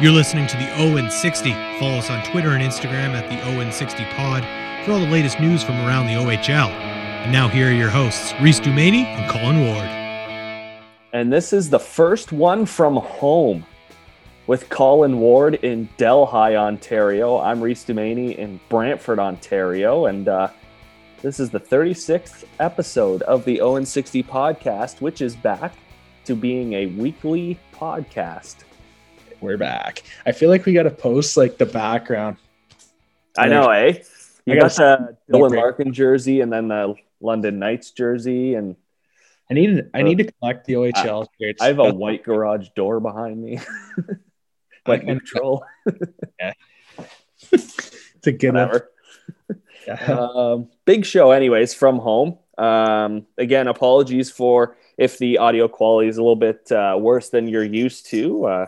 You're listening to the ON60. Follow us on Twitter and Instagram at the ON60 Pod for all the latest news from around the OHL. And now here are your hosts, Reese Dumaney and Colin Ward. And this is the first one from home with Colin Ward in Delhi, Ontario. I'm Reese Dumaney in Brantford, Ontario. And this is the 36th episode of the ON60 Podcast, which is back to being a weekly podcast. We're back. I feel like we got to post like the background. I know, eh? You got the Dylan Larkin jersey and then the London Knights jersey. And I need to collect the OHL shirts. I have a white garage door behind me. Like neutral. Yeah. It's a good hour. Yeah. Big show anyways from home. Again, apologies for if the audio quality is a little bit worse than you're used to.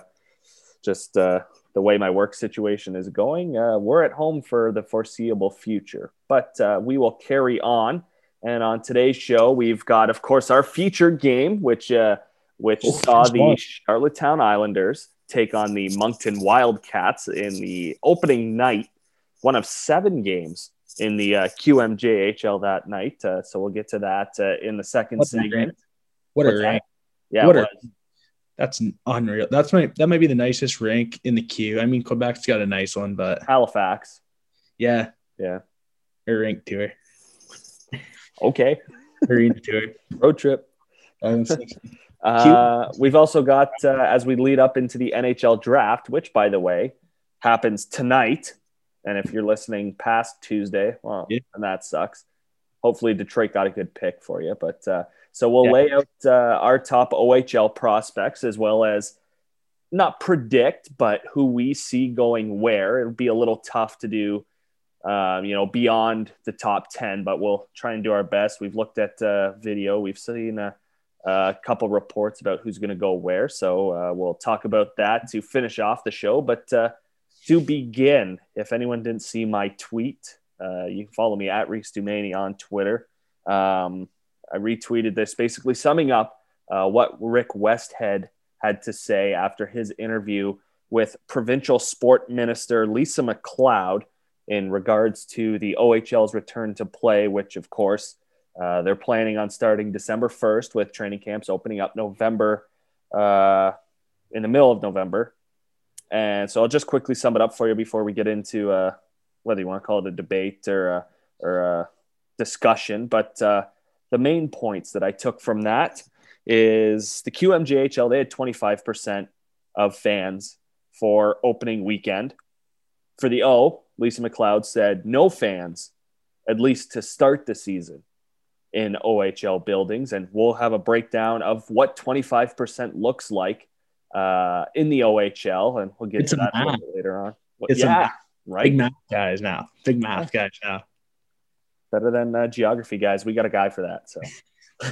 Just the way my work situation is going. We're at home for the foreseeable future, but we will carry on. And on today's show, we've got, of course, our featured game, which saw the Charlottetown Islanders take on the Moncton Wildcats in the opening night, one of seven games in the QMJHL that night. So we'll get to that in the second segment. What a rank. Yeah, what a rank. That's unreal. That might be the nicest rank in the queue. I mean, Quebec's got a nice one, but Halifax. Yeah. Or rank tour. Okay. Arena tour. Road trip. We've also got, as we lead up into the NHL draft, which, by the way, happens tonight. And if you're listening past Tuesday, well, yeah. And that sucks. Hopefully Detroit got a good pick for you, but so we'll lay out our top OHL prospects, as well as not predict, but who we see going where. It'll be a little tough to do, beyond the top 10, but we'll try and do our best. We've looked at video. We've seen a couple reports about who's going to go where. So we'll talk about that to finish off the show. But to begin, if anyone didn't see my tweet, you can follow me at Reese Dumaney on Twitter. I retweeted this, basically summing up what Rick Westhead had to say after his interview with Provincial Sport Minister Lisa MacLeod in regards to the OHL's return to play, which, of course, they're planning on starting December 1st with training camps opening up in the middle of November. And so I'll just quickly sum it up for you before we get into whether you want to call it a debate or a discussion. But the main points that I took from that is the QMJHL, they had 25% of fans for opening weekend. For the O, Lisa MacLeod said no fans, at least to start the season in OHL buildings. And we'll have a breakdown of what 25% looks like in the OHL. And we'll get to that a little bit later on. Right. Big math guys now. Better than geography guys. We got a guy for that. So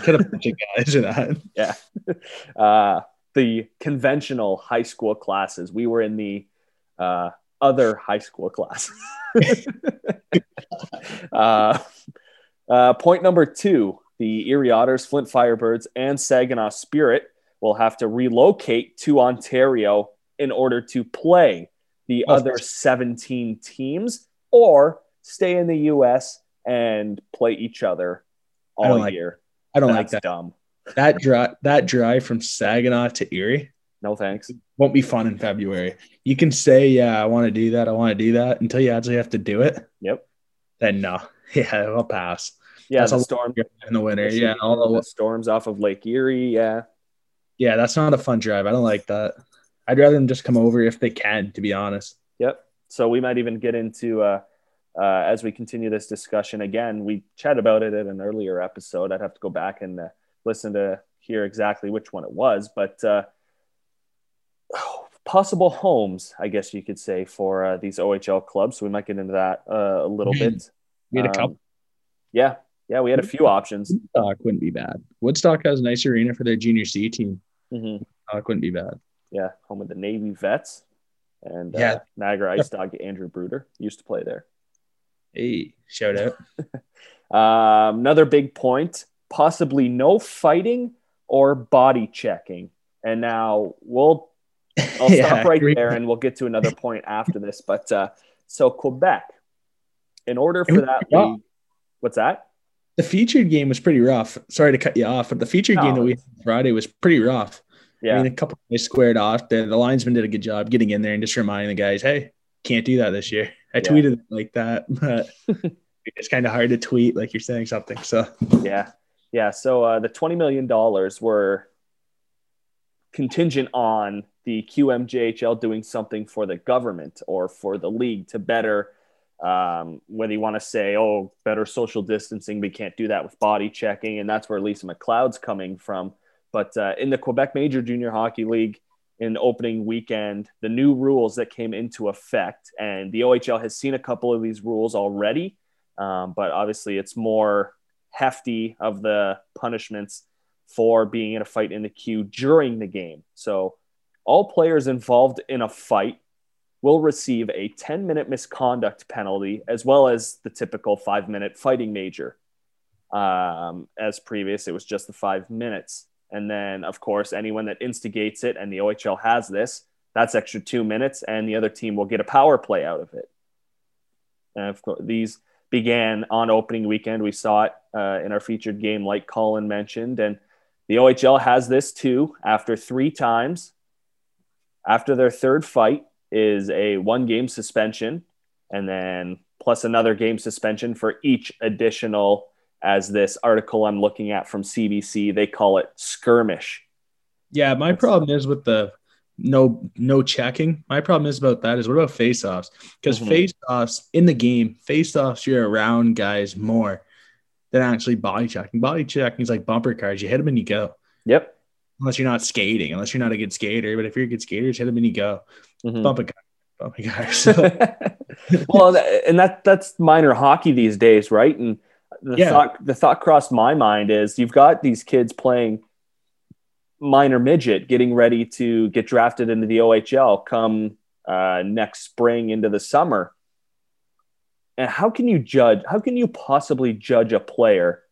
get a bunch of guys for that. Yeah. The conventional high school classes. We were in the other high school class. Point number 2, the Erie Otters, Flint Firebirds, and Saginaw Spirit will have to relocate to Ontario in order to play the other 17 teams or stay in the U.S. and play each other all year. I don't like that. Dumb. That drive from Saginaw to Erie. No thanks. Won't be fun in February. You can say, yeah, I want to do that until you actually have to do it. Yep. Then no. Yeah, I'll pass. Yeah, that's the storm in the winter. Yeah, all the storms off of Lake Erie. Yeah. Yeah, that's not a fun drive. I don't like that. I'd rather them just come over if they can, to be honest. Yep. So we might even get into as we continue this discussion again, we chat about it in an earlier episode. I'd have to go back and listen to hear exactly which one it was, but possible homes, I guess you could say, for these OHL clubs. So we might get into that a little bit. We had a couple. Yeah, we had a few options. Woodstock wouldn't be bad. Woodstock has a nice arena for their junior C team. Mm-hmm. Woodstock wouldn't be bad. Yeah, home of the Navy vets and Niagara Ice Dog Andrew Bruder used to play there. Hey, shout out. Another big point, possibly no fighting or body checking. And now we'll I'll stop right there and we'll get to another point after this. But so Quebec, in order for that league, what's that? The featured game was pretty rough. Sorry to cut you off, but the featured game that we had on Friday was pretty rough. Yeah. I mean, a couple of guys squared off. The linesman did a good job getting in there and just reminding the guys, hey, can't do that this year. I tweeted it like that, but it's kind of hard to tweet like you're saying something. So, yeah. So the $20 million were contingent on the QMJHL doing something for the government or for the league to better, whether you want to say, oh, better social distancing, we can't do that with body checking. And that's where Lisa MacLeod's coming from. But in the Quebec Major Junior Hockey League, in opening weekend, the new rules that came into effect, and the OHL has seen a couple of these rules already, but obviously it's more hefty of the punishments for being in a fight in the queue during the game. So all players involved in a fight will receive a 10-minute misconduct penalty, as well as the typical 5-minute fighting major. As previous, it was just the 5 minutes. And then, of course, anyone that instigates it, and the OHL has this, that's extra 2 minutes, and the other team will get a power play out of it. And, of course, these began on opening weekend. We saw it in our featured game, like Colin mentioned. And the OHL has this, too, after three times. After their third fight is a one-game suspension, and then plus another game suspension for each additional, as this article I'm looking at from CBC, they call it skirmish. Yeah, my problem is with the no checking. My problem is about that is what about face-offs? Because face-offs in the game, face-offs, you're around guys more than actually body checking. Body checking is like bumper cars. You hit them and you go. Yep. Unless you're not skating, unless you're not a good skater. But if you're a good skater, just hit them and you go. Bumper cars. Bumper cars. Well, and that's minor hockey these days, right? And the thought crossed my mind is you've got these kids playing minor midget, getting ready to get drafted into the OHL come next spring into the summer. And how can you judge? How can you possibly judge a player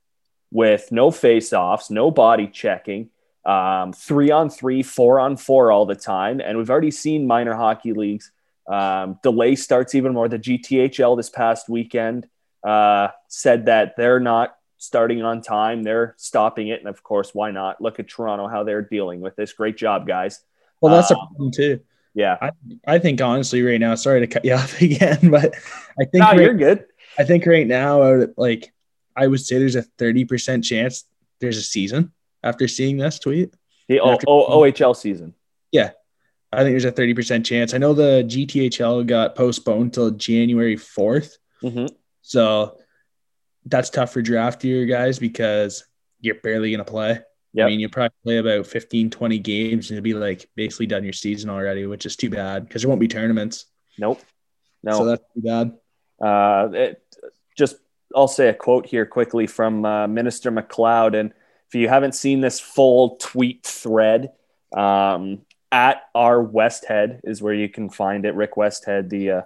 with no face-offs, no body checking, 3-on-3, 4-on-4 all the time? And we've already seen minor hockey leagues delay starts even more. The GTHL this past weekend said that they're not starting on time. They're stopping it. And of course, why not? Look at Toronto, how they're dealing with this. Great job, guys. Well, that's a problem too. Yeah. I think honestly right now, sorry to cut you off again, but I think you're good. I think right now, I would say there's a 30% chance there's a season after seeing this tweet. The OHL season. Yeah. I think there's a 30% chance. I know the GTHL got postponed till January 4th. So that's tough for draft year guys because you're barely going to play. Yep. I mean, you'll probably play about 15, 20 games and it'll be like basically done your season already, which is too bad because there won't be tournaments. Nope. No. So that's too bad. I'll say a quote here quickly from Minister MacLeod. And if you haven't seen this full tweet thread, at our Westhead is where you can find it. Rick Westhead, the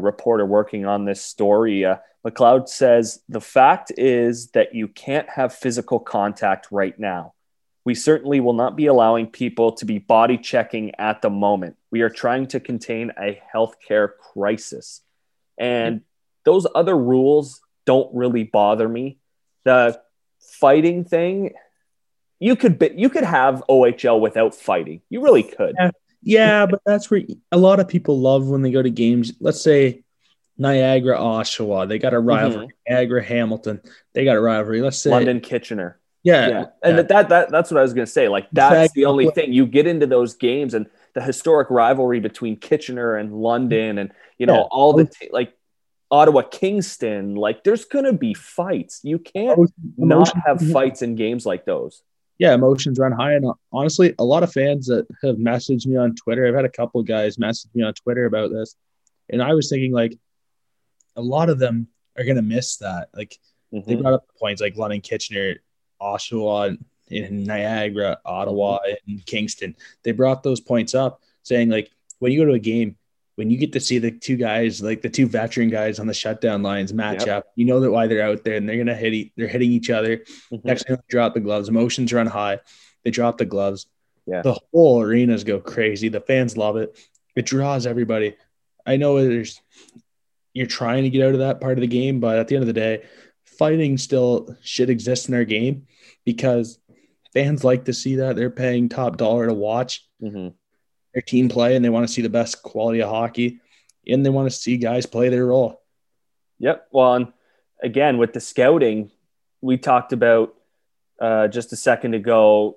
reporter working on this story, MacLeod says, the fact is that you can't have physical contact right now. We certainly will not be allowing people to be body checking at the moment. We are trying to contain a healthcare crisis. And those other rules don't really bother me. The fighting thing, you could have OHL without fighting. You really could. Yeah, but that's where a lot of people love when they go to games. Let's say Niagara, Oshawa. They got a rivalry. Niagara, Hamilton. They got a rivalry. Let's say London, Kitchener. Yeah. And that's what I was going to say. Like, that's the only thing. You get into those games and the historic rivalry between Kitchener and London and, you know, all the – like, Ottawa, Kingston. Like, there's going to be fights. You can't not have fights in games like those. Yeah, emotions run high. And honestly, a lot of fans that have messaged me on Twitter, I've had a couple of guys message me on Twitter about this. And I was thinking, like, a lot of them are going to miss that. Like, they brought up the points like London, Kitchener, Oshawa, and Niagara, Ottawa, and Kingston. They brought those points up saying, like, when you go to a game, when you get to see the two guys, like the two veteran guys on the shutdown lines match up, you know that why they're out there and they're going to they're hitting each other. Next time they drop the gloves, emotions run high. They drop the gloves. Yeah. The whole arenas go crazy. The fans love it. It draws everybody. I know you're trying to get out of that part of the game, but at the end of the day, fighting still should exist in our game because fans like to see that. They're paying top dollar to watch their team play, and they want to see the best quality of hockey, and they want to see guys play their role. Yep. Well, and again, with the scouting, we talked about just a second ago,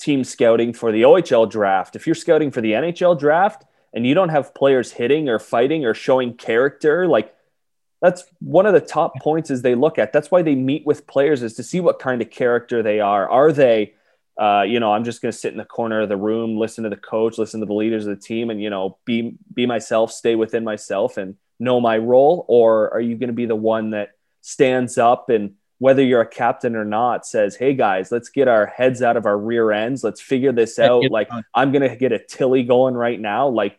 team scouting for the OHL draft. If you're scouting for the NHL draft and you don't have players hitting or fighting or showing character, like that's one of the top points is they look at. That's why they meet with players, is to see what kind of character they are. Are they, I'm just going to sit in the corner of the room, listen to the coach, listen to the leaders of the team, and, be myself, stay within myself and know my role? Or are you going to be the one that stands up and, whether you're a captain or not, says, hey guys, let's get our heads out of our rear ends. Let's figure this out. Like, I'm going to get a Tilly going right now. Like,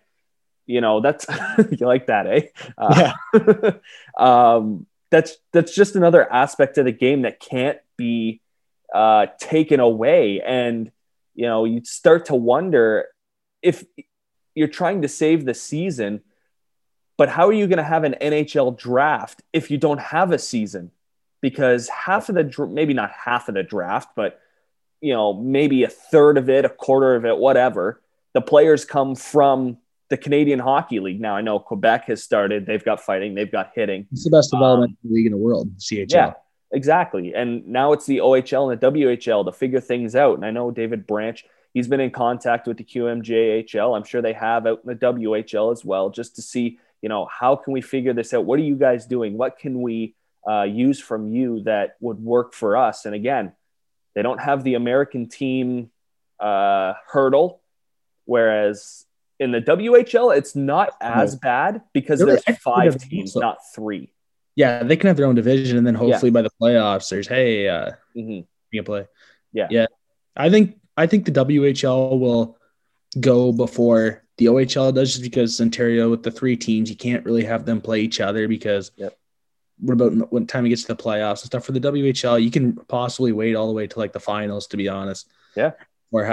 that's you like that, eh? Yeah. That's just another aspect of the game that can't be taken away. And, you start to wonder if you're trying to save the season, but how are you going to have an NHL draft if you don't have a season? Because maybe not half of the draft, but, maybe a third of it, a quarter of it, whatever. The players come from the Canadian Hockey League. Now, I know Quebec has started. They've got fighting. They've got hitting. It's the best development league in the world, CHL. Yeah, exactly. And now it's the OHL and the WHL to figure things out. And I know David Branch, he's been in contact with the QMJHL. I'm sure they have out in the WHL as well, just to see, how can we figure this out? What are you guys doing? What can we use from you that would work for us? And again, they don't have the American team hurdle, whereas in the WHL it's not as bad because there's 5 teams, not 3. Yeah, they can have their own division, and then hopefully by the playoffs there's you can play. Yeah. I think the WHL will go before the OHL does, just because Ontario with the 3 teams, you can't really have them play each other because. What about when time it gets to the playoffs and stuff? For the WHL, you can possibly wait all the way to like the finals, to be honest. Yeah. Or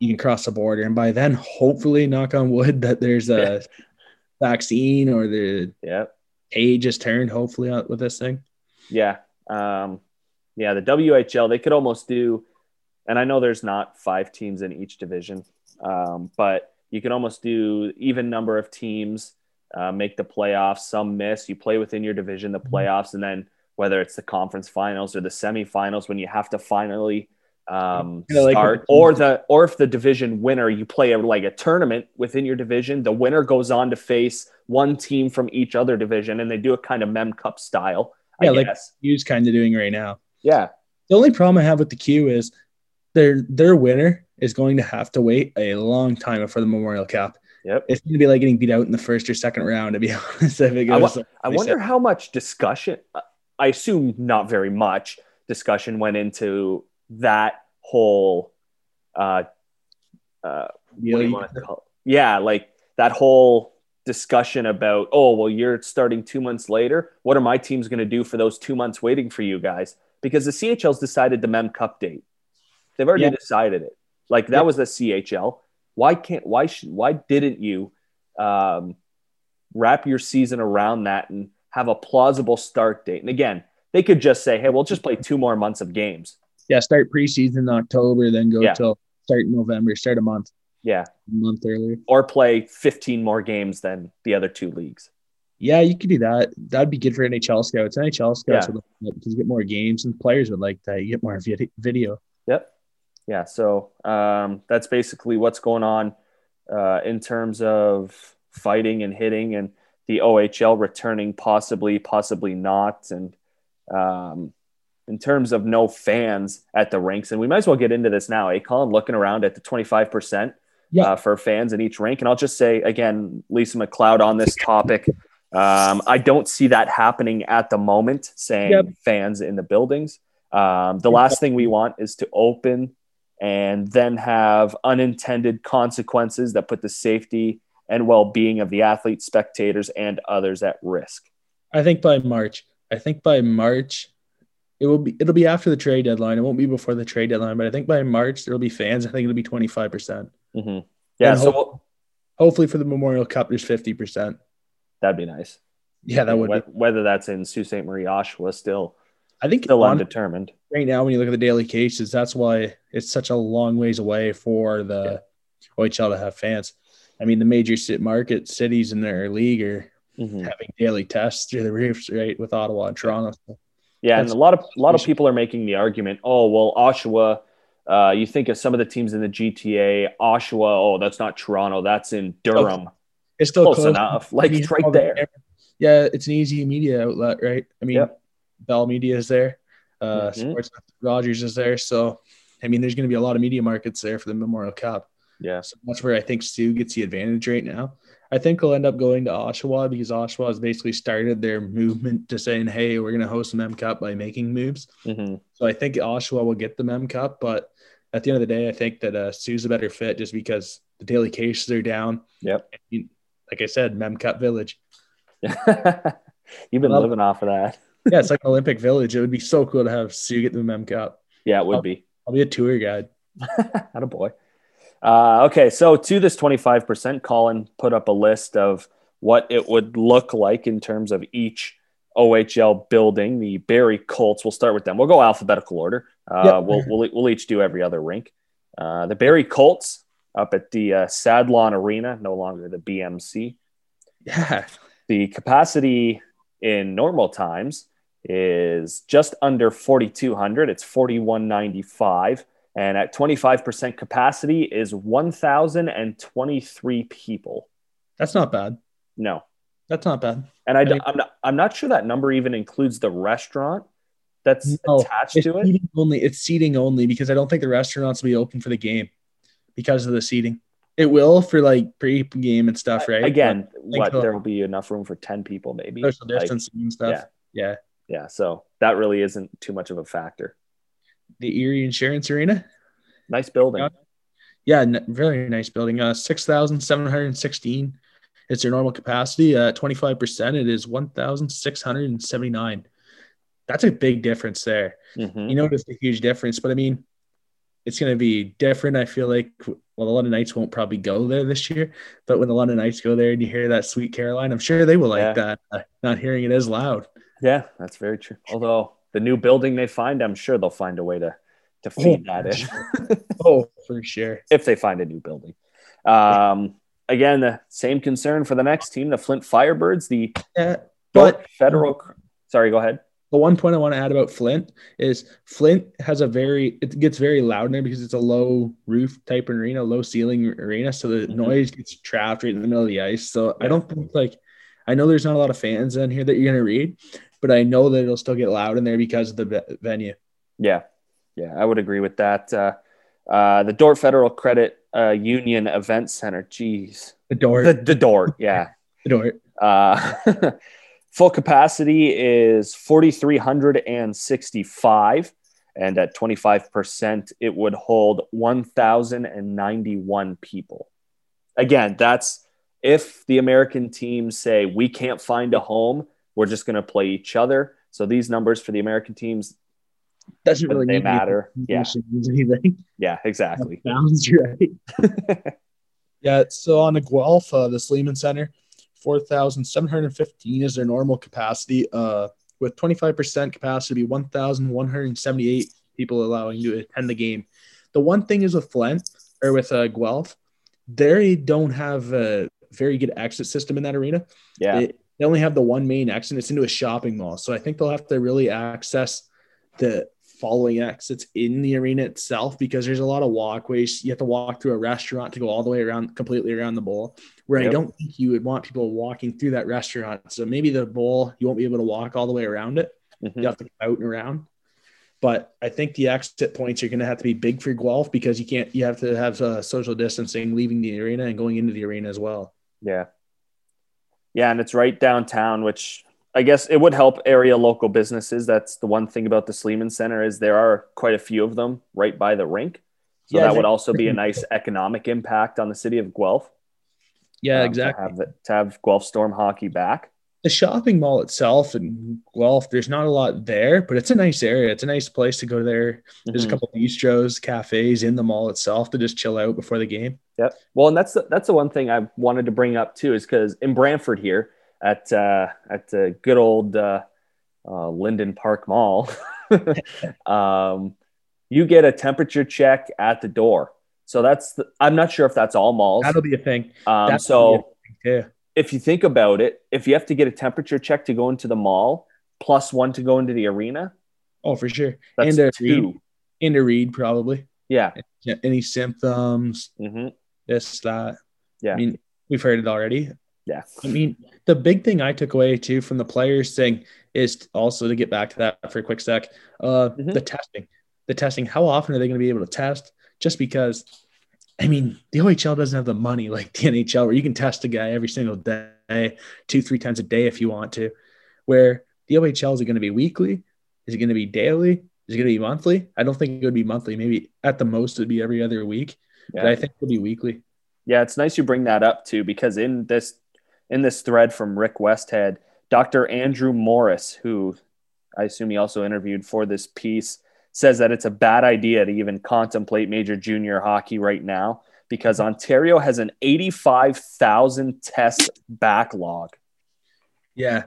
you can cross the border. And by then, hopefully, knock on wood, that there's a vaccine or the age is turned, hopefully, with this thing. Yeah. The WHL, they could almost do, and I know there's not 5 teams in each division, but you can almost do even number of teams. Make the playoffs, some miss. You play within your division, the playoffs, and then whether it's the conference finals or the semifinals when you have to finally start, or if the division winner, you play a tournament within your division. The winner goes on to face one team from each other division, and they do a kind of Mem Cup style. Yeah, like Q's kind of doing right now. Yeah. The only problem I have with the Q is their winner is going to have to wait a long time for the Memorial Cup. Yep. It's going to be like getting beat out in the first or second round, to be honest. I wonder how much discussion, I assume not very much discussion, went into that whole, what do you want to call it? Yeah, like that whole discussion about, you're starting 2 months later. What are my teams going to do for those 2 months waiting for you guys? Because the CHL's decided the Mem Cup date. They've already decided it. Like that was the CHL. Why didn't you wrap your season around that and have a plausible start date? And again, they could just say, hey, we'll just play 2 more months of games. Yeah, start preseason in October, then go till start in November, start a month. Yeah. A month earlier. Or play 15 more games than the other 2 leagues. Yeah, you could do that. That'd be good for NHL scouts. NHL scouts would like to get more games, and players would like that. You get more video. Yep. Yeah, so that's basically what's going on in terms of fighting and hitting, and the OHL returning possibly not. And in terms of no fans at the rinks, and we might as well get into this now, eh, Colin? Looking around at the 25% for fans in each rink. And I'll just say, again, Lisa MacLeod on this topic, I don't see that happening at the moment, saying fans in the buildings. The last thing we want is to open and then have unintended consequences that put the safety and well-being of the athletes, spectators, and others at risk. I think by March, It'll be after the trade deadline. It won't be before the trade deadline, but I think by March there'll be fans. I think it'll be 25%. Mm-hmm. Yeah. And so hopefully for the Memorial Cup, there's 50%. That'd be nice. Yeah, that would. Whether that's in Sault Ste. Marie, Oshawa, still, I think, still undetermined. Right now, when you look at the daily cases, that's why it's such a long ways away for the OHL to have fans. I mean, the major cities in their league are having daily tests through the roofs, right, with Ottawa and Toronto. Yeah, and a lot of people are making the argument, oh, well, Oshawa, you think of some of the teams in the GTA, Oshawa, oh, that's not Toronto, that's in Durham. It's still close enough. Like, it's right there. Yeah, it's an easy media outlet, right? I mean, Bell Media is there. Sports Rogers is there. So, I mean, there's going to be a lot of media markets there for the Memorial Cup. Yeah. So that's where I think Sioux gets the advantage right now. I think they'll end up going to Oshawa because Oshawa has basically started their movement to saying, hey, we're going to host an M Cup by making moves. Mm-hmm. So I think Oshawa will get the M Cup. But at the end of the day, I think that Sioux's a better fit just because the daily cases are down. Yep. And, like I said, Mem Cup Village. You've been living off of that. Yeah, it's like Olympic Village. It would be so cool to have Sioux get the Mem Cup. Yeah, it would be. I'll be a tour guide. Attaboy. Okay, so to this 25%, Colin put up a list of what it would look like in terms of each OHL building. The Barrie Colts, we'll start with them. We'll go alphabetical order. We'll each do every other rink. The Barrie Colts up at the Sadlon Arena, no longer the BMC. Yeah. The capacity in normal times is just under 4,200. It's 4,195. And at 25% capacity is 1,023 people. That's not bad. No. That's not bad. And I'm not sure that number even includes the restaurant that's attached to it. It's seating only because I don't think the restaurants will be open for the game because of the seating. It will for like pre-game and stuff, right? Again, there will be enough room for 10 people maybe. Social distancing and stuff. Yeah. Yeah, so that really isn't too much of a factor. The Erie Insurance Arena. Nice building. Yeah, very nice building. 6,716 is their normal capacity. 25%, it is 1,679. That's a big difference there. Mm-hmm. You notice a huge difference, but I mean, it's going to be different. I feel like, well, the London Knights won't probably go there this year, but when the London Knights go there and you hear that Sweet Caroline, I'm sure they will like that, not hearing it as loud. Yeah, that's very true. Although, the new building they find, I'm sure they'll find a way to feed that in. For sure. If they find a new building. Again, the same concern for the next team, the Flint Firebirds. Sorry, go ahead. The one point I want to add about Flint is Flint has it gets very loud in there because it's a low roof type arena, low ceiling arena. So the noise gets trapped right in the middle of the ice. So I don't think I know there's not a lot of fans in here that you're going to read, but I know that it'll still get loud in there because of the venue. Yeah. Yeah, I would agree with that. The Dort Federal Credit Union Event Center. Jeez. The Dort. Yeah. The Dort. Full capacity is 4,365. And at 25%, it would hold 1,091 people. Again, that's if the American team say, we can't find a home, we're just going to play each other. So these numbers for the American teams doesn't really matter. Yeah. Yeah, exactly. That sounds right. Yeah. So on the Guelph, the Sleeman Center, 4,715 is their normal capacity. With 25% capacity, 1,178 people allowing to attend the game. The one thing is with Guelph, they don't have a very good exit system in that arena. Yeah. They only have the one main exit. It's into a shopping mall. So I think they'll have to really access the following exits in the arena itself because there's a lot of walkways. You have to walk through a restaurant to go all the way around, completely around the bowl, where I don't think you would want people walking through that restaurant. So maybe the bowl, you won't be able to walk all the way around it. Mm-hmm. You have to go out and around. But I think the exit points are going to have to be big for Guelph because you have to have social distancing leaving the arena and going into the arena as well. Yeah. Yeah, and it's right downtown, which I guess it would help area local businesses. That's the one thing about the Sleeman Center is there are quite a few of them right by the rink. So that would also be a nice economic impact on the city of Guelph. Yeah, exactly. To have Guelph Storm hockey back. The shopping mall itself in Guelph, there's not a lot there, but it's a nice area. It's a nice place to go there. There's a couple of bistros, cafes in the mall itself to just chill out before the game. Yep. Well, and that's the one thing I wanted to bring up too, is because in Brantford here at good old Linden Park Mall, you get a temperature check at the door. So I'm not sure if that's all malls. That'll be a thing. Yeah. If you think about it, if you have to get a temperature check to go into the mall, plus one to go into the arena. Oh, for sure. That's two. And to read, probably. Yeah. Any symptoms, this, that. Yeah. I mean, we've heard it already. Yeah. I mean, the big thing I took away, too, from the players thing is also to get back to that for a quick sec, the testing. The testing. How often are they going to be able to test? Just because – I mean, the OHL doesn't have the money like the NHL where you can test a guy every single day, 2-3 times a day if you want to, where the OHL, is it going to be weekly? Is it going to be daily? Is it going to be monthly? I don't think it would be monthly. Maybe at the most it would be every other week, but I think it would be weekly. Yeah, it's nice you bring that up too, because in this thread from Rick Westhead, Dr. Andrew Morris, who I assume he also interviewed for this piece, says that it's a bad idea to even contemplate major junior hockey right now because Ontario has an 85,000 test backlog. Yeah.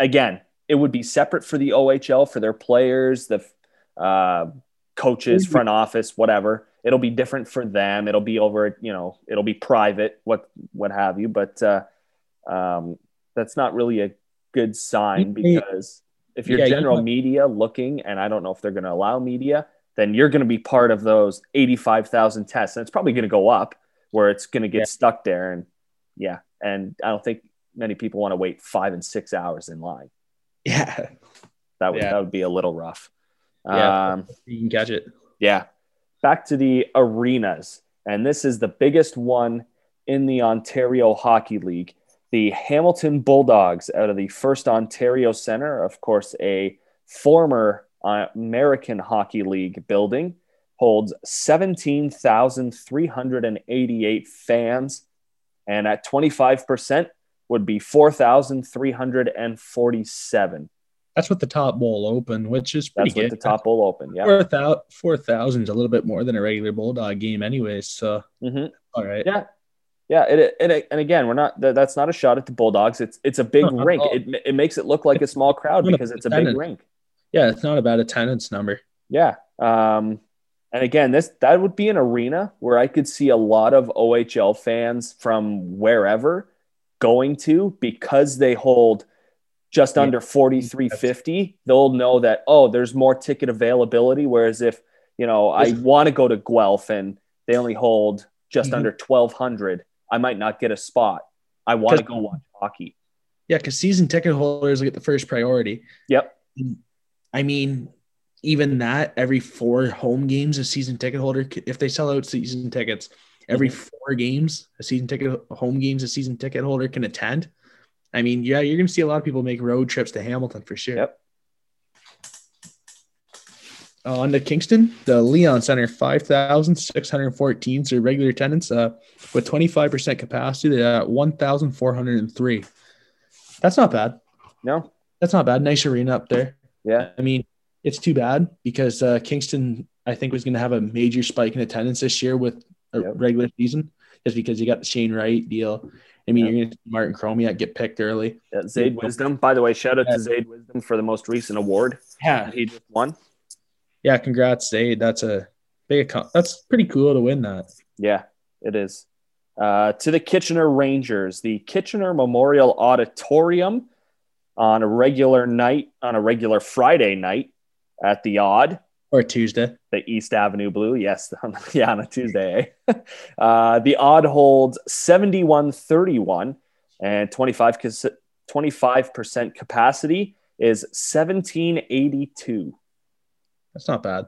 Again, it would be separate for the OHL, for their players, the coaches, front office, whatever. It'll be different for them. It'll be over, it'll be private, what have you. But that's not really a good sign because – if you're general media looking, and I don't know if they're going to allow media, then you're going to be part of those 85,000 tests. And it's probably going to go up where it's going to get stuck there. And I don't think many people want to wait 5 and 6 hours in line. Yeah. That would be a little rough. Yeah, you can catch it. Yeah. Back to the arenas. And this is the biggest one in the Ontario Hockey League. The Hamilton Bulldogs out of the First Ontario Centre, of course, a former American Hockey League building, holds 17,388 fans, and at 25% would be 4,347. That's what the top bowl open, which is pretty good. That's what the top bowl open, yeah. 4,000 is a little bit more than a regular Bulldog game anyways, so all right. Yeah. Yeah, and again, that's not a shot at the Bulldogs. It's a big rink. It makes it look like a small crowd because it's a big rink. Yeah, it's not about attendance number. Yeah, and again, that would be an arena where I could see a lot of OHL fans from wherever going to because they hold just under 4,350. They'll know that there's more ticket availability. Whereas if I want to go to Guelph and they only hold just under 1,200. I might not get a spot. I want to go watch hockey. Yeah, because season ticket holders get the first priority. Yep. I mean, even that, every 4 home games, a season ticket holder, if they sell out season tickets, every 4 games, a season ticket holder can attend. I mean, yeah, you're going to see a lot of people make road trips to Hamilton for sure. Yep. On to Kingston, the Leon Center, 5,614 is their regular attendance with 25% capacity. They're at 1,403. That's not bad. No. That's not bad. Nice arena up there. Yeah. I mean, it's too bad because Kingston, I think, was going to have a major spike in attendance this year with a regular season just because you got the Shane Wright deal. I mean, you're going to see Martin Kromiak get picked early. Yeah, Zaid Wisdom. By the way, shout out to Zaid Wisdom for the most recent award that he just won. Yeah, congrats, Zaid. That's a big account. That's pretty cool to win that. Yeah, it is. To the Kitchener Rangers, the Kitchener Memorial Auditorium on a regular Friday night at the Odd. Or Tuesday. The East Avenue Blue, yes. Yeah, on a Tuesday, eh? The Odd holds 7,131 and 25% capacity is 1,782. That's not bad.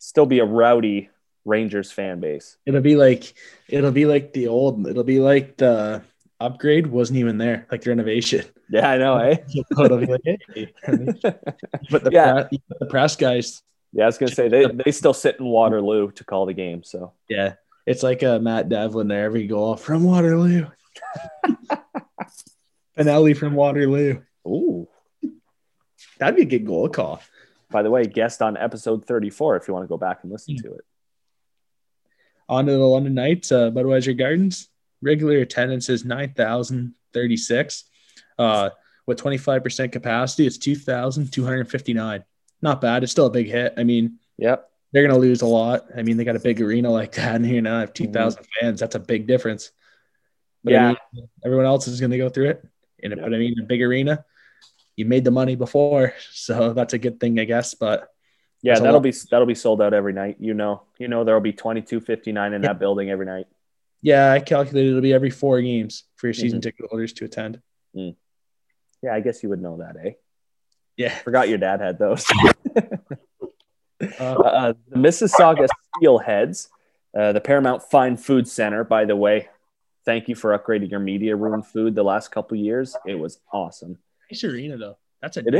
Still be a rowdy Rangers fan base. It'll be like the upgrade wasn't even there, like the renovation. Yeah, I know, eh? It'll be like, hey. But the press guys. Yeah, I was gonna say they still sit in Waterloo to call the game. So yeah, it's like Matt Devlin there every goal from Waterloo. Finelli from Waterloo. Ooh. That'd be a good goal call. By the way, guest on episode 34 if you want to go back and listen to it. On to the London Knights, Budweiser Gardens. Regular attendance is 9,036. With 25% capacity, it's 2,259. Not bad. It's still a big hit. I mean, yep, they're going to lose a lot. I mean, they got a big arena like that, and here now I have 2,000 fans. That's a big difference. But yeah, I mean, everyone else is going to go through it. And but I mean, a big arena, you made the money before, so that's a good thing, I guess. But yeah, that'll be sold out every night. You know, there'll be 2,259 in that building every night. Yeah, I calculated it'll be every 4 games for your season ticket holders to attend. Mm. Yeah, I guess you would know that, eh? Yeah, forgot your dad had those. The Mississauga Steelheads, the Paramount Fine Food Center, by the way. Thank you for upgrading your media room food the last couple years. It was awesome. Nice arena, though. It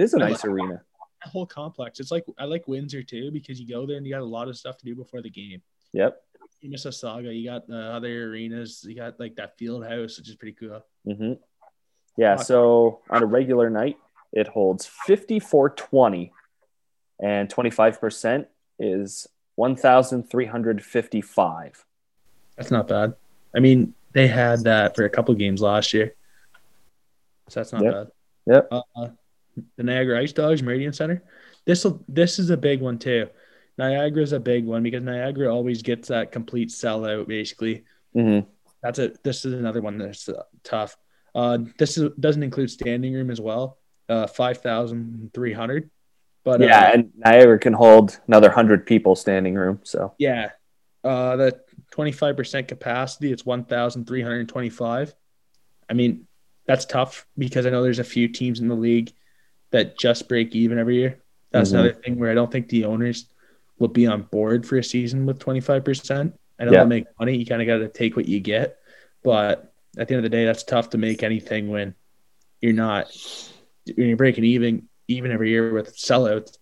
is a nice arena. That whole complex. It's like, I like Windsor too, because you go there and you got a lot of stuff to do before the game. Yep. In Mississauga, you got the other arenas. You got like that field house, which is pretty cool. Mm-hmm. Yeah. So on a regular night, it holds 5,420, and 25% is 1,355. That's not bad. I mean, they had that for a couple games last year, so that's not bad. Yep. The Niagara Ice Dogs Meridian Center. This is a big one too. Niagara is a big one because Niagara always gets that complete sellout, basically. Mm-hmm. This is another one that's tough. Doesn't include standing room as well. 5,300. But and Niagara can hold another 100 people standing room. So yeah. The 25% capacity, it's 1,325. I mean, that's tough because I know there's a few teams in the league that just break even every year. That's another thing where I don't think the owners will be on board for a season with 25%. I know they'll make money. You kind of got to take what you get. But at the end of the day, that's tough to make anything when you're breaking even every year with sellouts.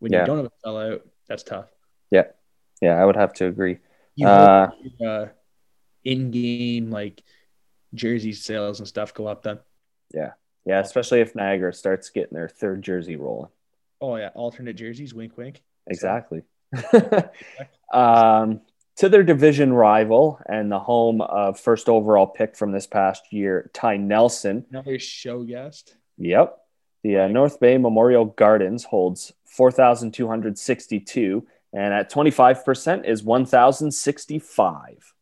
When you don't have a sellout, that's tough. Yeah. Yeah, I would have to agree. In-game like jersey sales and stuff go up then. Yeah. Yeah, especially if Niagara starts getting their third jersey rolling. Oh yeah, alternate jerseys, wink wink. Exactly. To their division rival and the home of first overall pick from this past year, Ty Nelson. Another show guest. Yep. The North Bay Memorial Gardens holds 4,262, and at 25% is 1,065.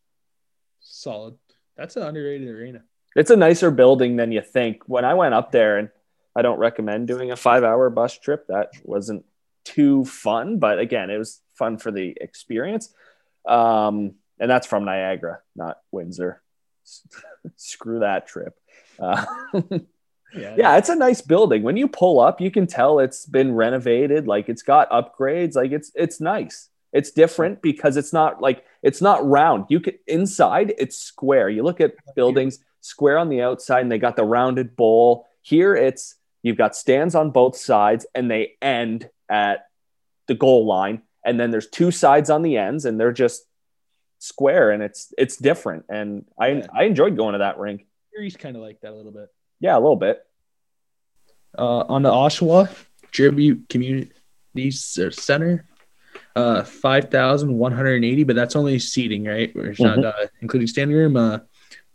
Solid. That's an underrated arena. It's a nicer building than you think. When I went up there, and I don't recommend doing a 5-hour bus trip, that wasn't too fun. But again, it was fun for the experience. And that's from Niagara, not Windsor. Screw that trip. Yeah, it's a nice building. When you pull up, you can tell it's been renovated. Like, it's got upgrades. Like, it's nice. It's different because it's not round. You could inside, it's square. You look at buildings square on the outside, and they got the rounded bowl. Here, you've got stands on both sides, and they end at the goal line. And then there's two sides on the ends, and they're just square, and it's different. And I enjoyed going to that rink. Erie's kind of like that a little bit. Yeah, a little bit. On the Oshawa Tribute Community Center, 5,180, but that's only seating, right? It's not including standing room.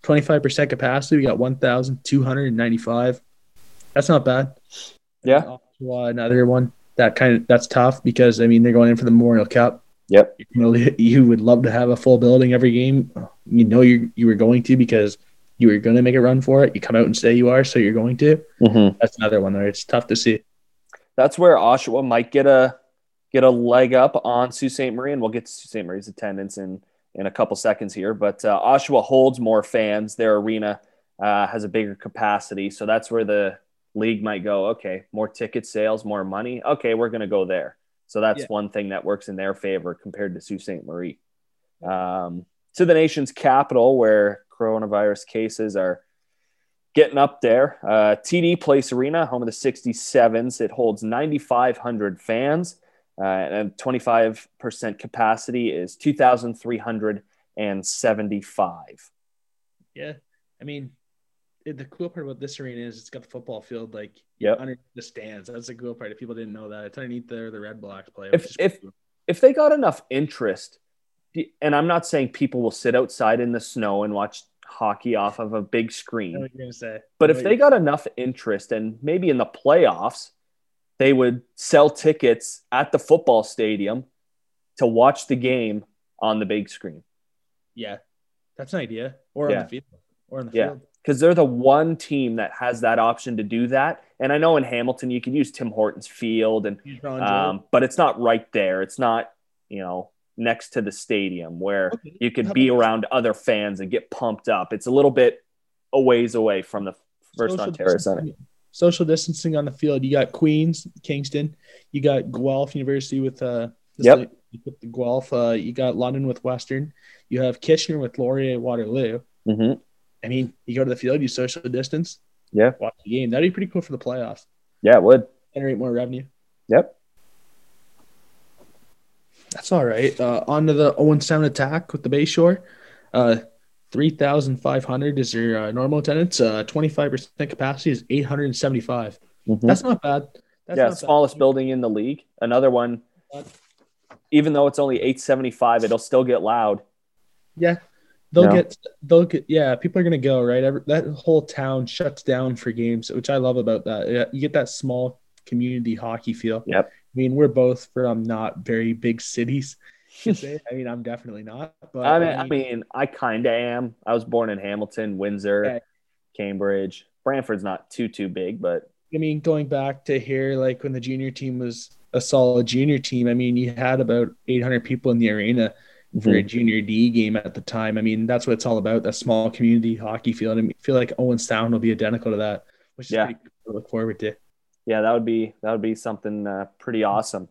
25% capacity, we got 1,295. That's not bad. Yeah. Oshawa, another one. That's tough because, I mean, they're going in for the Memorial Cup. Yep. You would love to have a full building every game. You know you were going to because – you were going to make a run for it. You come out and say you are, so you're going to. Mm-hmm. That's another one there. It's tough to see. That's where Oshawa might get a leg up on Sault Ste. Marie, and we'll get to Sault Ste. Marie's attendance in a couple seconds here. But Oshawa holds more fans. Their arena has a bigger capacity, so that's where the league might go, okay, more ticket sales, more money. Okay, we're going to go there. So that's one thing that works in their favor compared to Sault Ste. Marie. To the nation's capital, where coronavirus cases are getting up there. TD Place Arena, home of the 67s. It holds 9,500 fans, and 25% capacity is 2,375. Yeah. I mean, the cool part about this arena is it's got the football field like underneath the stands. That's the cool part. If people didn't know that, it's underneath there the Red Blacks play. If they got enough interest, and I'm not saying people will sit outside in the snow and watch hockey off of a big screen, but if they got enough interest, and maybe in the playoffs, they would sell tickets at the football stadium to watch the game on the big screen. Yeah, that's an idea. Or on the field. Or on the field. Because they're the one team that has that option to do that. And I know in Hamilton, you can use Tim Hortons Field, and but it's not right there. It's not, you know, next to the stadium where you could be around other fans and get pumped up. It's a little bit a ways away from the First Ontario Center. Social distancing on the field. You got Queens, Kingston. You got Guelph University with with the Guelph. You got London with Western. You have Kitchener with Laurier Waterloo. Mm-hmm. I mean, you go to the field, you social distance. Yeah. Watch the game. That'd be pretty cool for the playoffs. Yeah, it would. Generate more revenue. Yep. That's all right. On to the 017 attack with the Bayshore. 3,500 is your normal attendance. 25% capacity is 875. Mm-hmm. That's not bad. That's smallest building in the league. Another one, even though it's only 875, it'll still get loud. Yeah. People are going to go, right? That whole town shuts down for games, which I love about that. You get that small community hockey feel. Yep. I mean, we're both from not very big cities. I mean, I'm definitely not. But I mean, I kind of am. I was born in Hamilton, Windsor, Cambridge. Brantford's not too big, but. I mean, going back to here, like when the junior team was a solid junior team, I mean, you had about 800 people in the arena for a junior D game at the time. I mean, that's what it's all about, that small community hockey field. I mean, I feel like Owenstown will be identical to that, which is pretty cool to look forward to. Yeah, that would be something pretty awesome.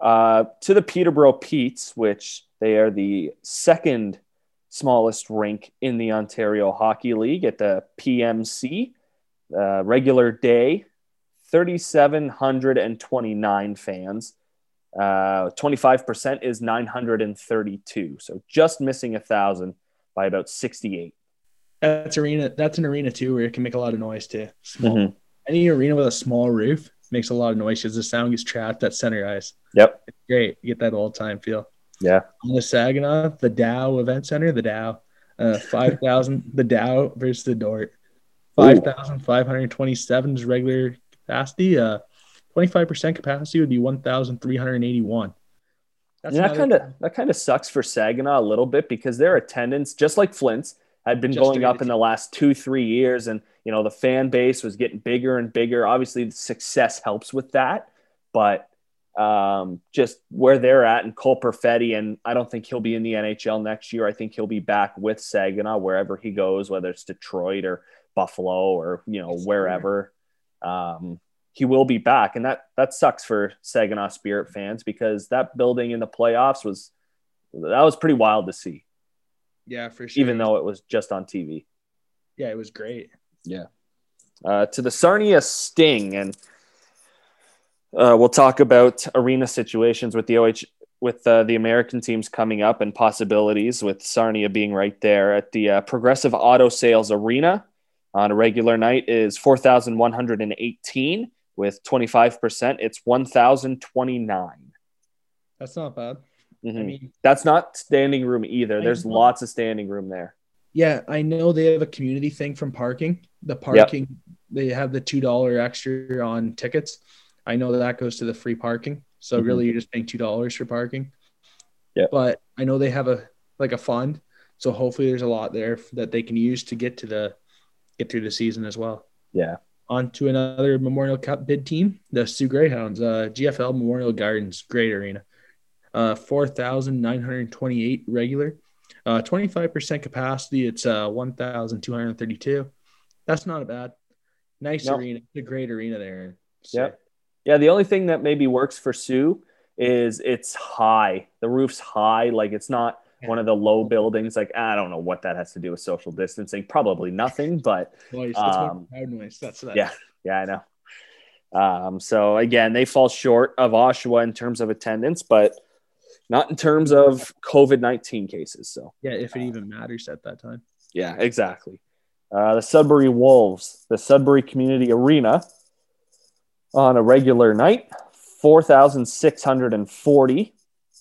To the Peterborough Petes, which they are the second smallest rink in the Ontario Hockey League at the PMC. Regular day, 3,729 fans. 25% is 932, so just missing 1,000 by about 68. That's an arena too, where it can make a lot of noise too. Mm-hmm. Any arena with a small roof makes a lot of noise because the sound gets trapped at center ice. Yep, it's great. You get that old time feel. Yeah. On the Saginaw, the Dow Event Center, 5,000. The Dow versus the Dort. 5,527 is regular capacity. 25% capacity would be 1,381. That kind of sucks for Saginaw a little bit because their attendance, just like Flint's, had been going up in the last 2-3 years, and you know the fan base was getting bigger and bigger. Obviously, the success helps with that, but just where they're at, and Cole Perfetti, and I don't think he'll be in the NHL next year. I think he'll be back with Saginaw wherever he goes, whether it's Detroit or Buffalo or wherever. He will be back, and that sucks for Saginaw Spirit fans because that building in the playoffs was pretty wild to see. Yeah, for sure. Even though it was just on TV. Yeah, it was great. Yeah. To the Sarnia Sting, and we'll talk about arena situations with the American teams coming up and possibilities with Sarnia being right there at the Progressive Auto Sales Arena. On a regular night is 4,118. With 25%, it's 1,029. That's not bad. Mm-hmm. I mean, that's not standing room either. There's lots of standing room there. Yeah, I know they have a community thing from parking. The parking, they have the $2 extra on tickets. I know that goes to the free parking. So really, you're just paying $2 for parking. Yeah. But I know they have a fund. So hopefully, there's a lot there that they can use to get through the season as well. Yeah. On to another Memorial Cup bid team, the Sioux Greyhounds, GFL Memorial Gardens, great arena, 4,928 regular, 25% capacity, it's 1,232. That's not a bad. Nice arena, it's a great arena there. So. Yeah. Yeah, the only thing that maybe works for Sioux is it's high. The roof's high, like it's not one of the low buildings. Like, I don't know what that has to do with social distancing. Probably nothing, but noise. That's I know. So again, they fall short of Oshawa in terms of attendance, but not in terms of COVID-19 cases. So if it even matters at that time. Yeah, exactly. the Sudbury Wolves, the Sudbury Community Arena, on a regular night, 4,640,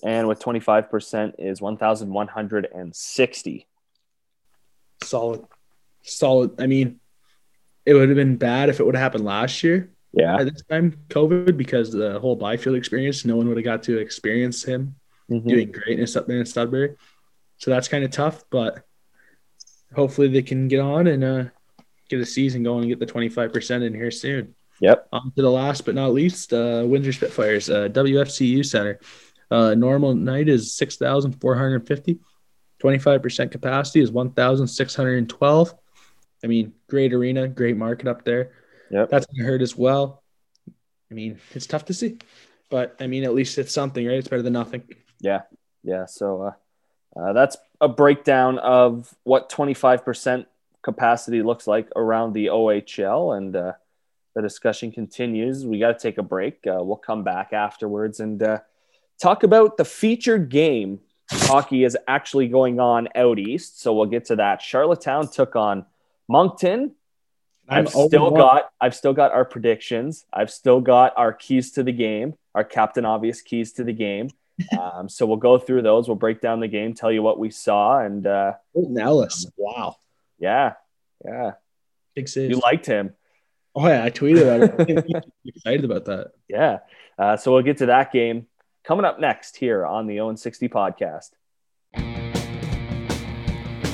and with 25% is 1,160. Solid. I mean, it would have been bad if it would have happened last year. Yeah. At this time, COVID, because the whole Byfield experience, no one would have got to experience him doing greatness up there in Sudbury. So that's kind of tough, but hopefully they can get on and get a season going and get the 25% in here soon. Yep. On to the last but not least, Windsor Spitfires, WFCU Center. Normal night is 6,450. 25% capacity is 1,612. I mean, great arena, great market up there. Yep. That's going to hurt as well. I mean, it's tough to see. But, I mean, at least it's something, right? It's better than nothing. Yeah. Yeah. So that's a breakdown of what 25% capacity looks like around the OHL. And the discussion continues. We got to take a break. We'll come back afterwards and talk about the featured game. Hockey is actually going on out east, so we'll get to that. Charlottetown took on Moncton. I've still got our predictions. I've still got our keys to the game, our Captain Obvious keys to the game. So we'll go through those. We'll break down the game, tell you what we saw, and Colton Ellis. Wow. Yeah. Big save. You liked him. Oh, yeah, I tweeted about it. I'm excited about that. Yeah. So we'll get to that game coming up next here on the ON60 podcast.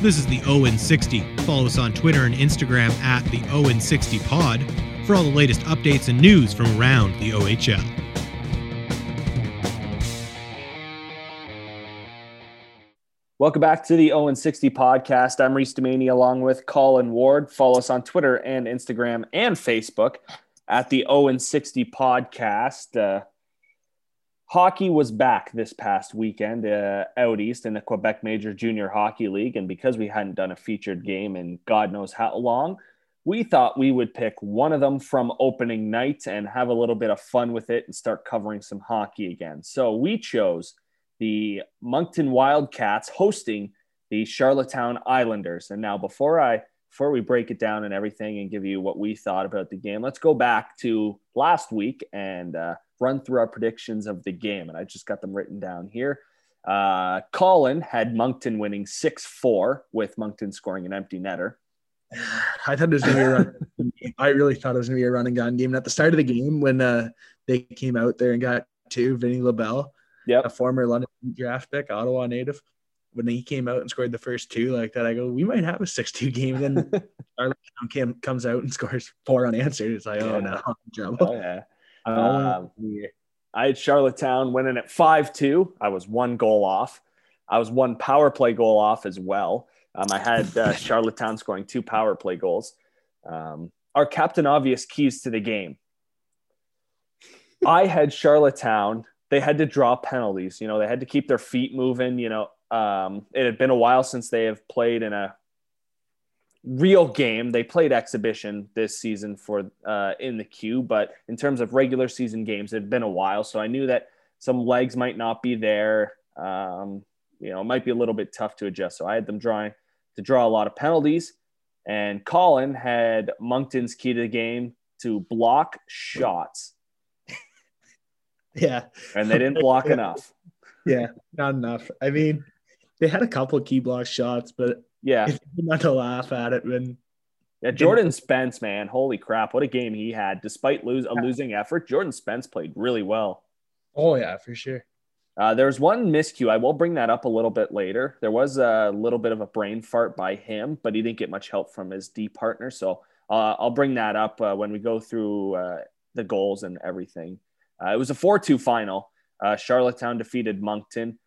This is the ON60. Follow us on Twitter and Instagram at the ON60 pod for all the latest updates and news from around the OHL. Welcome back to the ON60 podcast. I'm Reese Dumaney along with Colin Ward. Follow us on Twitter and Instagram and Facebook at the ON60 podcast. Hockey was back this past weekend out east in the Quebec Major Junior Hockey League. And because we hadn't done a featured game in God knows how long, we thought we would pick one of them from opening night and have a little bit of fun with it and start covering some hockey again. So we chose the Moncton Wildcats hosting the Charlottetown Islanders. And now before we break it down and everything and give you what we thought about the game, let's go back to last week and run through our predictions of the game. And I just got them written down here. Colin had Moncton winning 6-4 with Moncton scoring an empty netter. I thought it was going to be a run game. I really thought it was going to be a run and gun game. And at the start of the game when they came out there and got two, Vinny LaBelle, yep, a former London draft pick, Ottawa native. When he came out and scored the first two like that, I go, we might have a 6-2 game. Then our Cam comes out and scores four unanswered. It's like, oh, no, I'm in trouble. Oh, yeah. I had Charlottetown winning at 5-2. I was one goal off. I was one power play goal off as well. I had Charlottetown scoring two power play goals. Our Captain Obvious keys to the game. I had Charlottetown. They had to draw penalties. You know, they had to keep their feet moving. You know, it had been a while since they have played in a real game. They played exhibition this season for in the queue, but in terms of regular season games, it had been a while. So I knew that some legs might not be there. You know, it might be a little bit tough to adjust. So I had them draw a lot of penalties. And Colin had Moncton's key to the game to block shots. Yeah. And they didn't block enough. Yeah, not enough. I mean, they had a couple of key block shots, but yeah, it's not to laugh at it. When Jordan Spence, man, holy crap, what a game he had. Despite a losing effort, Jordan Spence played really well. Oh, yeah, for sure. There's one miscue. I will bring that up a little bit later. There was a little bit of a brain fart by him, but he didn't get much help from his D partner. So I'll bring that up when we go through the goals and everything. It was a 4-2 final. Charlottetown defeated Moncton.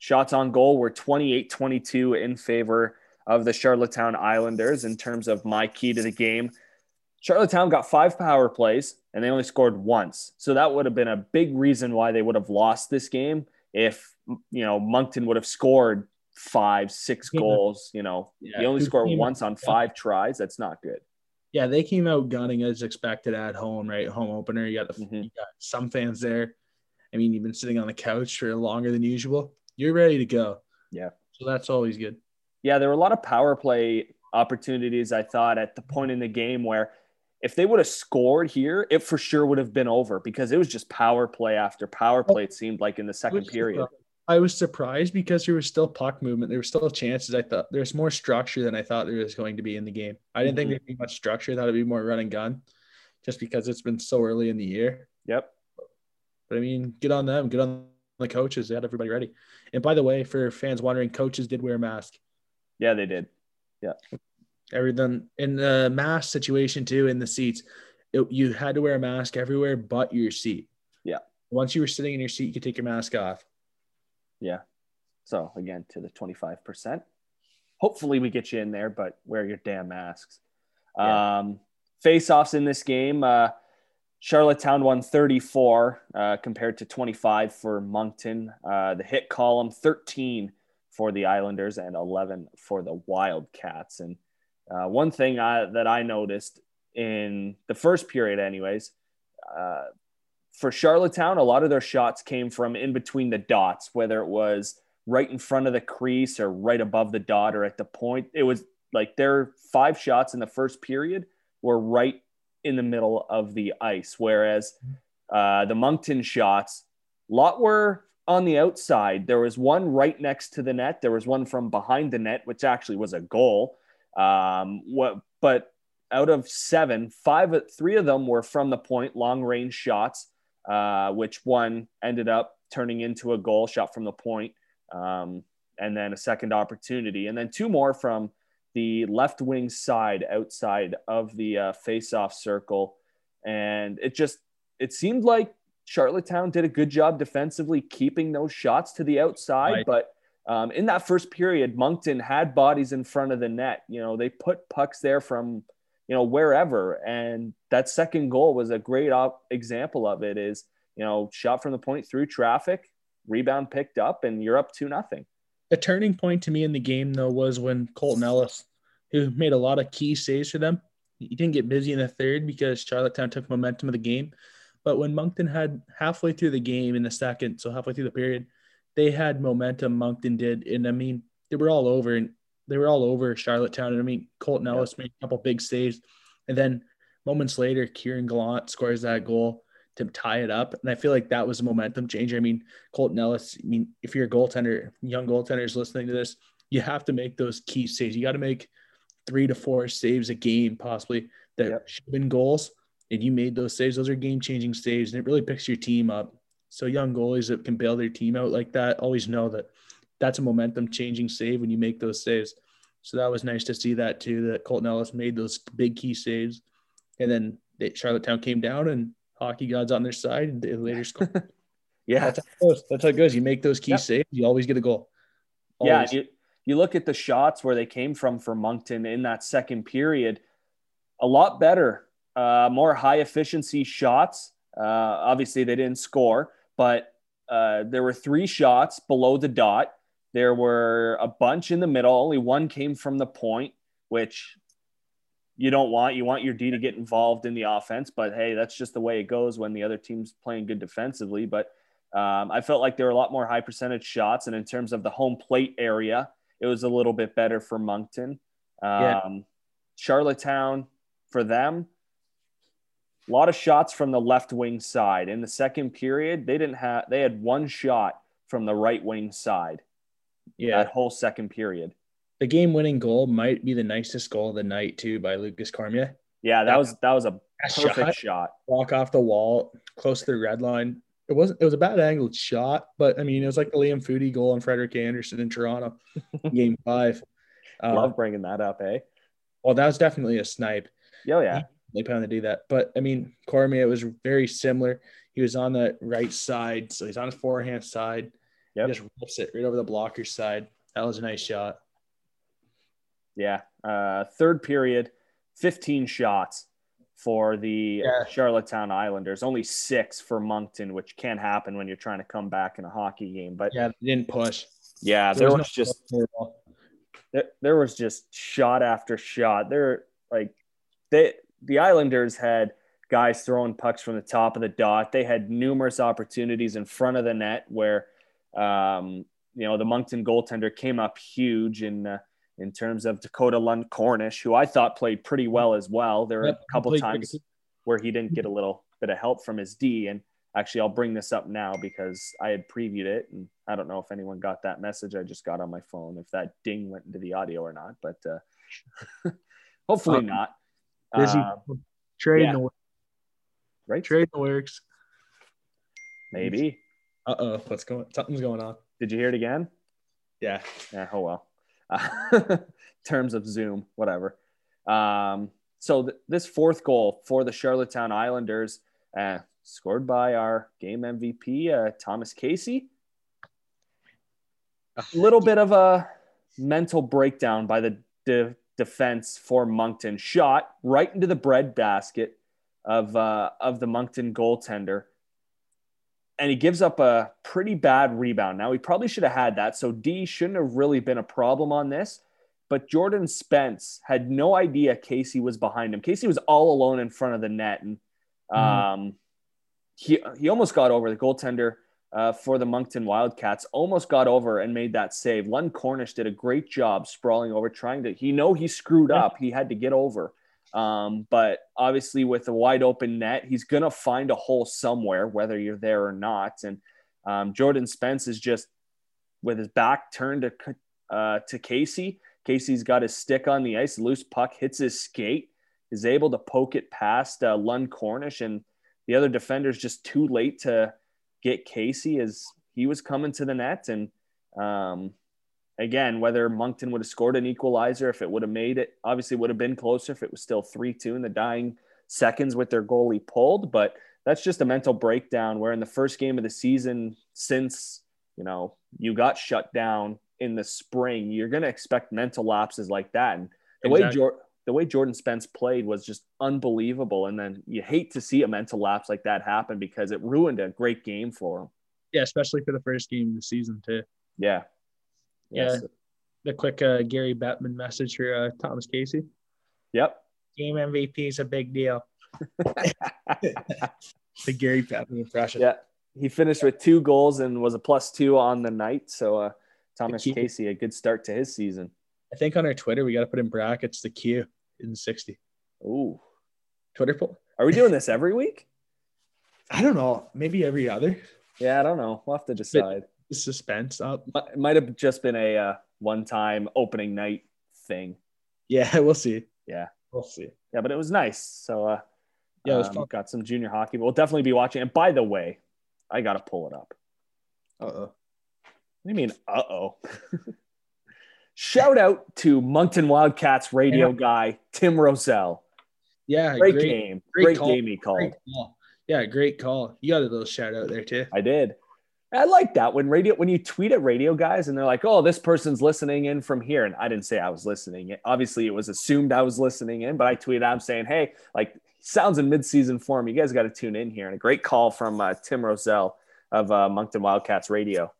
Shots on goal were 28-22 in favor of the Charlottetown Islanders. In terms of my key to the game, Charlottetown got 5 power plays and they only scored once. So that would have been a big reason why they would have lost this game if, you know, Moncton would have scored 5-6 goals. You know, you only score once on 5 tries. That's not good. Yeah, they came out gunning as expected at home, right? Home opener. You got some fans there. I mean, you've been sitting on the couch for longer than usual. You're ready to go. Yeah. So that's always good. Yeah, there were a lot of power play opportunities, I thought, at the point in the game where if they would have scored here, it for sure would have been over, because it was just power play after power play, it seemed like, in the second period. I was surprised because there was still puck movement. There were still chances. I thought there was more structure than I thought there was going to be in the game. I didn't think there'd be much structure. I thought it'd be more run and gun just because it's been so early in the year. Yep. But I mean, good on them. Good on the coaches. They had everybody ready. And by the way, for fans wondering, coaches did wear a mask. Yeah, they did. Yeah. Everything in the mask situation too, in the seats, you had to wear a mask everywhere but your seat. Yeah. Once you were sitting in your seat, you could take your mask off. Yeah. So again, to the 25%, hopefully we get you in there, but wear your damn masks. Yeah. Face-offs in this game, Charlottetown won 34 compared to 25 for Moncton. The hit column, 13 for the Islanders and 11 for the Wildcats. And one thing that I noticed in the first period anyways, for Charlottetown, a lot of their shots came from in between the dots, whether it was right in front of the crease or right above the dot or at the point. It was like their five shots in the first period were right in the middle of the ice, whereas the Moncton shots, a lot were on the outside. There was one right next to the net. There was one from behind the net, which actually was a goal. But out of seven, three of them were from the point, long-range shots. Which one ended up turning into a goal shot from the point, and then a second opportunity, and then two more from the left wing side outside of the face-off circle. And it seemed like Charlottetown did a good job defensively keeping those shots to the outside. Right. But in that first period, Moncton had bodies in front of the net. You know, they put pucks there from wherever. And that second goal was a great example of it, is, shot from the point through traffic, rebound picked up, and you're up 2-0. A turning point to me in the game, though, was when Colton Ellis, who made a lot of key saves for them, he didn't get busy in the third because Charlottetown took momentum of the game. But when Moncton had halfway through the game in the second, so halfway through the period, they had momentum, Moncton did. And I mean, they were all over Charlottetown. And I mean, Colton Ellis made a couple big saves. And then moments later, Kieran Gallant scores that goal to tie it up. And I feel like that was a momentum changer. I mean, Colton Ellis, if you're a goaltender, young goaltenders listening to this, you have to make those key saves. You got to make 3 to 4 saves a game, possibly, that should have been goals. And you made those saves. Those are game-changing saves. And it really picks your team up. So young goalies that can bail their team out like that always know that that's a momentum changing save when you make those saves. So that was nice to see that too, that Colton Ellis made those big key saves. And then Charlottetown came down and hockey gods on their side and they later scored. That's how it goes. You make those key saves, you always get a goal. Always. Yeah. You look at the shots where they came from for Moncton in that second period, a lot better, more high efficiency shots. Obviously they didn't score, but there were 3 shots below the dot. There were a bunch in the middle. Only one came from the point, which you don't want. You want your D to get involved in the offense, but hey, that's just the way it goes when the other team's playing good defensively. But I felt like there were a lot more high percentage shots. And in terms of the home plate area, it was a little bit better for Moncton. Charlottetown, for them, a lot of shots from the left wing side. In the second period, they had one shot from the right wing side. Yeah, that whole second period. The game-winning goal might be the nicest goal of the night too, by Lucas Cormier. Yeah, that was a perfect shot. Walk off the wall, close to the red line. It was a bad angled shot, but I mean, it was like the Liam Foodie goal on Frederick Anderson in Toronto, Game 5. Love bringing that up, eh? Well, that was definitely a snipe. Oh yeah, they plan to do that. But I mean, Cormier was very similar. He was on the right side, so he's on his forehand side. Yep. Just rips it right over the blocker's side. That was a nice shot. Yeah. Third period, 15 shots for the Charlottetown Islanders. Only 6 for Moncton, which can't happen when you're trying to come back in a hockey game. But yeah, they didn't push. Yeah, there was just shot after shot. The Islanders had guys throwing pucks from the top of the dot. They had numerous opportunities in front of the net where the Moncton goaltender came up huge, and in terms of Dakota Lund Cornish, who I thought played pretty well as well. There were a couple times where he didn't get a little bit of help from his D. And actually, I'll bring this up now because I had previewed it, and I don't know if anyone got that message I just got on my phone, if that ding went into the audio or not, but hopefully not. Busy trading the works. Right? Trading the works. Maybe. Uh-oh, what's going? Something's going on. Did you hear it again? Yeah. Yeah, oh well. Terms of Zoom, whatever. So this fourth goal for the Charlottetown Islanders, scored by our game MVP, Thomas Casey. A little bit of a mental breakdown by the defense for Moncton. Shot right into the breadbasket of the Moncton goaltender. And he gives up a pretty bad rebound. Now, he probably should have had that, so D shouldn't have really been a problem on this. But Jordan Spence had no idea Casey was behind him. Casey was all alone in front of the net, and he almost got over. The goaltender for the Moncton Wildcats almost got over and made that save. Lund Cornish did a great job sprawling over, trying to – he screwed up. He had to get over. But obviously with a wide open net, he's going to find a hole somewhere, whether you're there or not. And, Jordan Spence is just with his back turned to Casey. Casey's got his stick on the ice, loose puck hits his skate, is able to poke it past, Lund Cornish, and the other defender's just too late to get Casey as he was coming to the net. And, again, whether Moncton would have scored an equalizer, if it would have made it, obviously would have been closer if it was still 3-2 in the dying seconds with their goalie pulled. But that's just a mental breakdown where in the first game of the season, since, you got shut down in the spring, you're going to expect mental lapses like that. And the way Jordan Spence played was just unbelievable. And then you hate to see a mental lapse like that happen because it ruined a great game for him. Yeah, especially for the first game of the season too. Yeah. Yeah, the quick Gary Bettman message for Thomas Casey. Yep. Game MVP is a big deal. The Gary Bettman impression. Yeah, he finished with 2 goals and was a +2 on the night. So Thomas Casey, a good start to his season. I think on our Twitter, we got to put in brackets the Q in 60. Ooh. Twitter poll. Are we doing this every week? I don't know. Maybe every other. Yeah, I don't know. We'll have to decide. Suspense up. It might have just been a one-time opening night thing. Yeah, we'll see. Yeah, we'll see. Yeah, but it was nice. So yeah, got some junior hockey. But we'll definitely be watching. And by the way, I gotta pull it up. What do you mean? Shout out to Moncton Wildcats radio guy Tim Rozelle. Yeah, great game. Great game he called. Yeah, great call. You got a little shout out there too. I did. I like that when you tweet at radio guys and they're like, oh, this person's listening in from here. And I didn't say I was listening in. Obviously it was assumed I was listening in, but I tweeted out saying, hey, sounds in midseason form. You guys got to tune in here. And a great call from Tim Rozelle of Moncton Wildcats radio.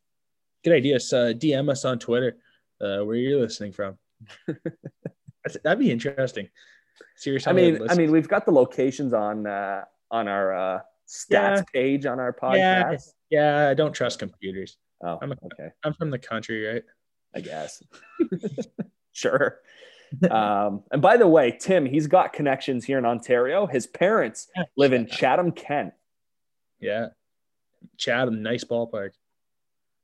Good idea. So DM us on Twitter where you're listening from. That'd be interesting. Seriously. I mean, we've got the locations on our stats page on our podcast. Yeah. Yeah, I don't trust computers. Oh, okay. I'm from the country, right? I guess. Sure. And by the way, Tim, he's got connections here in Ontario. His parents live in Chatham, Kent. Yeah. Chatham, nice ballpark.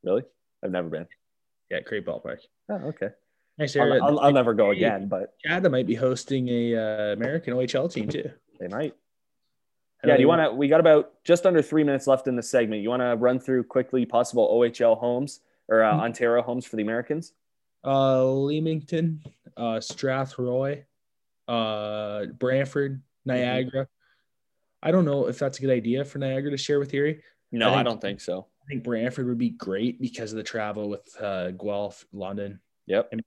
Really? I've never been. Yeah, great ballpark. Oh, okay. Nice area. I'll never go again, but Chatham might be hosting a American OHL team too. They might. Yeah, do you want to? We got about just under 3 minutes left in the segment. You want to run through quickly possible OHL homes or Ontario homes for the Americans? Leamington, Strathroy, Brantford, Niagara. I don't know if that's a good idea for Niagara to share with Erie. No, I don't think so. I think Brantford would be great because of the travel with Guelph, London. Yep. And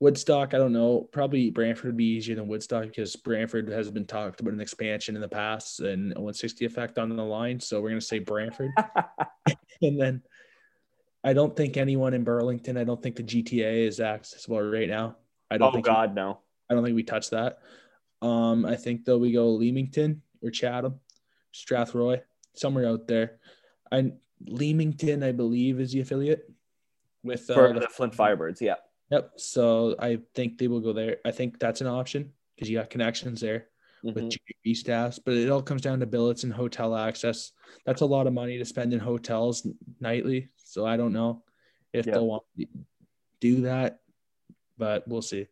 Woodstock, I don't know. Probably Brantford would be easier than Woodstock because Brantford has been talked about an expansion in the past and ON60 effect on the line. So we're going to say Brantford. And then I don't think anyone in Burlington, I don't think the GTA is accessible right now. No. I don't think we touch that. I think though we go Leamington or Chatham, Strathroy, somewhere out there. Leamington, I believe, is the affiliate with the Flint Firebirds. Yeah. Yep. So I think they will go there. I think that's an option because you got connections there with GP staffs, but it all comes down to billets and hotel access. That's a lot of money to spend in hotels nightly. So I don't know if they'll want to do that, but we'll see.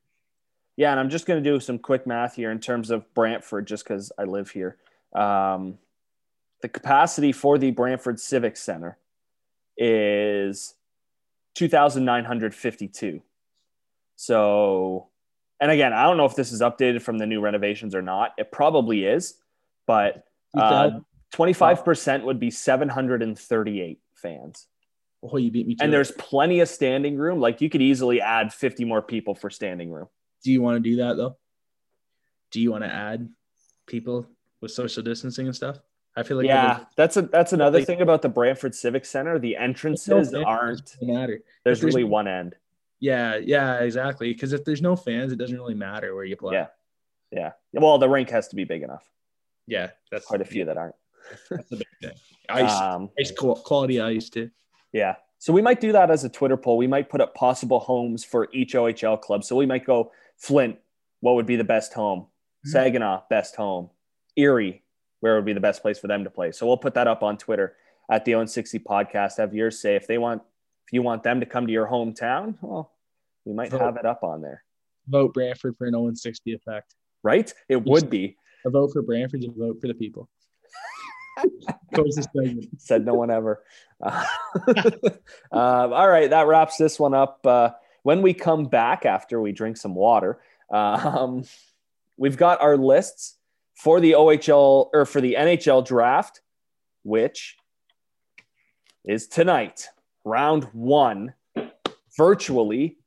Yeah. And I'm just going to do some quick math here in terms of Brantford, just because I live here. The capacity for the Brantford Civic Center is 2,952. So, and again, I don't know if this is updated from the new renovations or not. It probably is, but 25% would be 738 fans. Oh, you beat me too. And there's plenty of standing room. Like, you could easily add 50 more people for standing room. Do you want to do that though? Do you want to add people with social distancing and stuff? I feel like that's another thing about the Brantford Civic Center. The entrances aren't matter. There's really one end. Yeah, exactly. Because if there's no fans, it doesn't really matter where you play. Yeah. Well, the rink has to be big enough. Yeah, that's quite a few that aren't. That's the big thing. Ice quality ice too. Yeah. So we might do that as a Twitter poll. We might put up possible homes for each OHL club. So we might go Flint, what would be the best home? Mm-hmm. Saginaw, best home. Erie, where would be the best place for them to play? So we'll put that up on Twitter at the ON60 Podcast. Have yours say if you want them to come to your hometown, well, we might have it up on there. Vote Brantford for an ON60 effect. Right? It would be. A vote for Brantford is a vote for the people. Said no one ever. All right, that wraps this one up. When we come back after we drink some water, we've got our lists for the OHL or for the NHL draft, which is tonight, round one, virtually.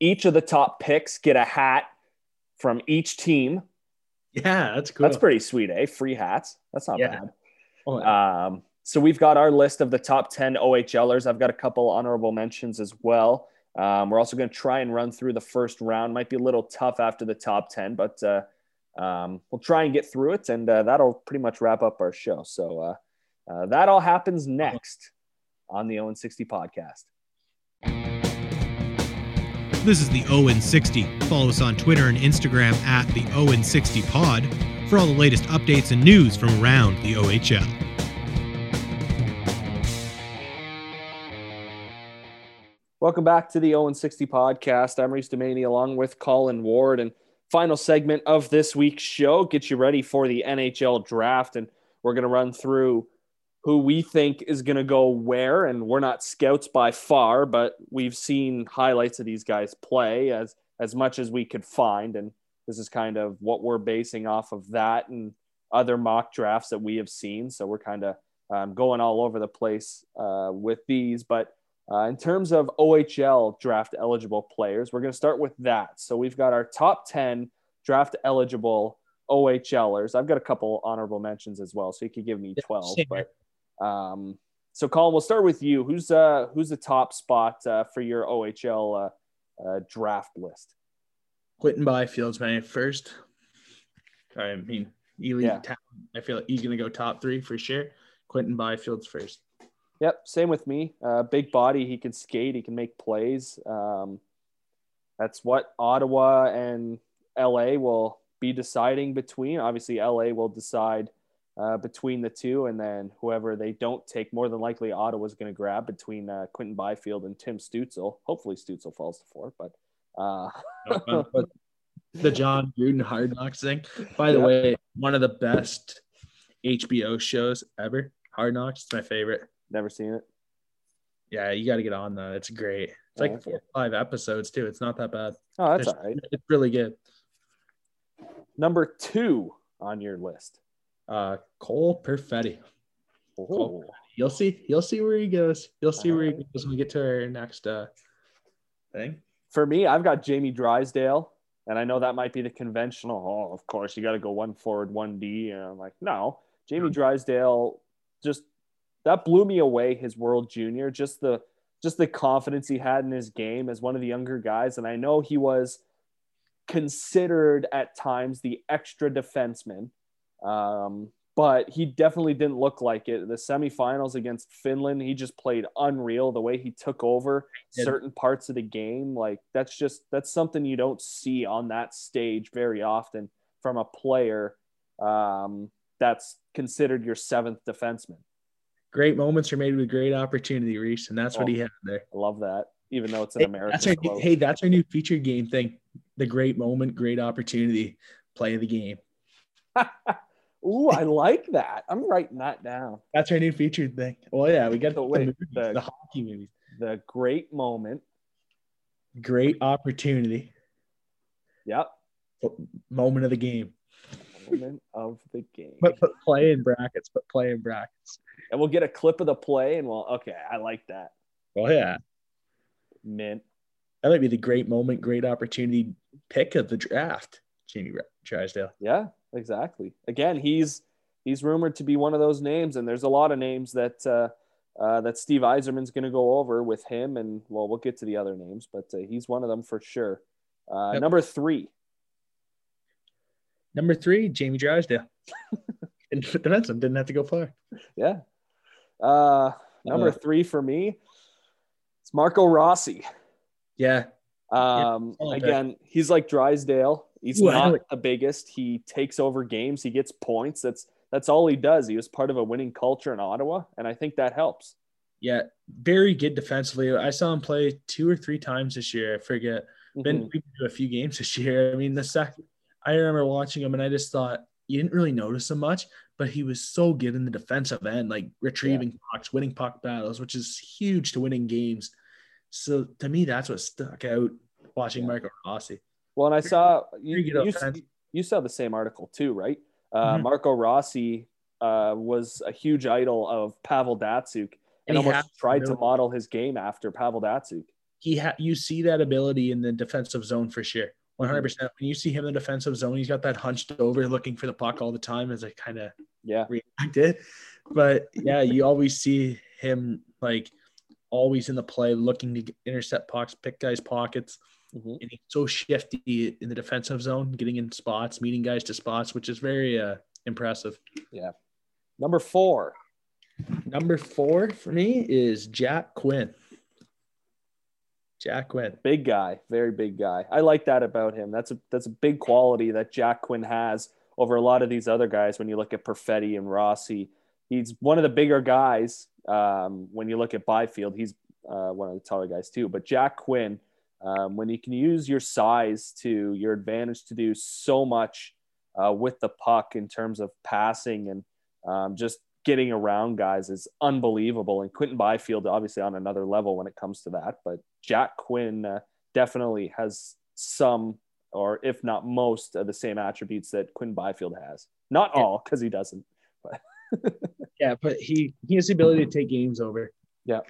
Each of the top picks get a hat from each team. Yeah, that's cool. That's pretty sweet, eh? Free hats. That's not bad. Oh, yeah. So we've got our list of the top 10 OHLers. I've got a couple honorable mentions as well. We're also going to try and run through the first round. Might be a little tough after the top 10, but we'll try and get through it, and that'll pretty much wrap up our show. So that all happens next on the ON60 Podcast. This is the ON60. Follow us on Twitter and Instagram at the ON60 Pod for all the latest updates and news from around the OHL. Welcome back to the ON60 Podcast. I'm Reese Dumaney along with Colin Ward, and final segment of this week's show gets you ready for the NHL draft, and we're going to run through who we think is going to go where, and we're not scouts by far, but we've seen highlights of these guys play as much as we could find, and this is kind of what we're basing off of that and other mock drafts that we have seen, so we're kind of going all over the place with these, but in terms of OHL draft eligible players, we're going to start with that. So we've got our top 10 draft eligible OHLers. I've got a couple honorable mentions as well, so you could give me 12. But so Colin, we'll start with you. Who's the top spot for your OHL draft list? Quinton Byfield's my first. I mean, elite talent. I feel like he's going to go top three for sure. Quinton Byfield's first. Yep, same with me. Big body, he can skate, he can make plays. That's what Ottawa and LA will be deciding between. Obviously, LA will decide between the two, and then whoever they don't take, more than likely Ottawa's going to grab between Quinton Byfield and Tim Stützle. Hopefully, Stützle falls to four, but the John Gruden Hard Knocks thing. By the way, one of the best HBO shows ever. Hard Knocks, it's my favorite. Never seen it. Yeah, you got to get on though. It's great. It's like 4 or 5 episodes too. It's not that bad. Oh, that's all right. It's really good. Number 2 on your list, Cole Perfetti. Oh, you'll see where he goes. You'll see where he goes when we get to our next thing. For me, I've got Jamie Drysdale, and I know that might be the conventional. Oh, of course, you got to go one forward, one D. And I'm like, no, Jamie Drysdale just. That blew me away, his World Junior, just the confidence he had in his game as one of the younger guys. And I know he was considered at times the extra defenseman but he definitely didn't look like it. The semifinals against Finland, he just played unreal. The way he took over certain parts of the game, like that's something you don't see on that stage very often from a player that's considered your seventh defenseman. Great moments are made with great opportunity, Reese, and that's what he had there. I love that, even though it's an American quote. Hey, that's our new feature game thing. The great moment, great opportunity, play of the game. Ooh, I like that. I'm writing that down. That's our new feature thing. Well, yeah, we got the hockey movies. The great moment. Great opportunity. Yep. Moment of the game. Moment of the game. But put play in brackets. Put play in brackets. And we'll get a clip of the play and I like that. Oh, yeah. Mint. That might be the great moment, great opportunity pick of the draft, Jamie Drysdale. Yeah, exactly. Again, he's rumored to be one of those names, and there's a lot of names that that Steve Yzerman's going to go over with him, and, well, we'll get to the other names, but he's one of them for sure. Yep. Number three, Jamie Drysdale. And that's him, didn't have to go far. Yeah. Number three for me, it's Marco Rossi. Yeah. Again, he's like Drysdale. He's not the biggest. He takes over games. He gets points. That's all he does. He was part of a winning culture in Ottawa, and I think that helps. Yeah, very good defensively. I saw him play 2 or 3 times this year. I forget. Mm-hmm. We've been to a few games this year. I mean, I remember watching him, and I just thought, you didn't really notice him much, but he was so good in the defensive end, like retrieving pucks, winning puck battles, which is huge to winning games. So to me, that's what stuck out watching Marco Rossi. Well, and I saw you saw the same article too, right? Marco Rossi was a huge idol of Pavel Datsyuk and almost tried to model his game after Pavel Datsyuk. You see that ability in the defensive zone for sure. 100%. When you see him in the defensive zone, he's got that hunched over looking for the puck all the time, as I kind of reacted. But yeah, you always see him like always in the play, looking to intercept pucks, pick guys' pockets. Mm-hmm. And he's so shifty in the defensive zone, getting in spots, meeting guys to spots, which is very impressive. Yeah. Number four for me is Jack Quinn. Jack Quinn. Big guy, very big guy. I like that about him. That's a big quality that Jack Quinn has over a lot of these other guys. When you look at Perfetti and Rossi, he's one of the bigger guys. When you look at Byfield, he's one of the taller guys too. But Jack Quinn, when you can use your size to your advantage to do so much with the puck in terms of passing and just getting around guys is unbelievable. And Quentin Byfield, obviously on another level when it comes to that, but Jack Quinn definitely has some, or if not most of the same attributes that Quinn Byfield has, not all cause he doesn't, but yeah, but he has the ability to take games over. Yeah.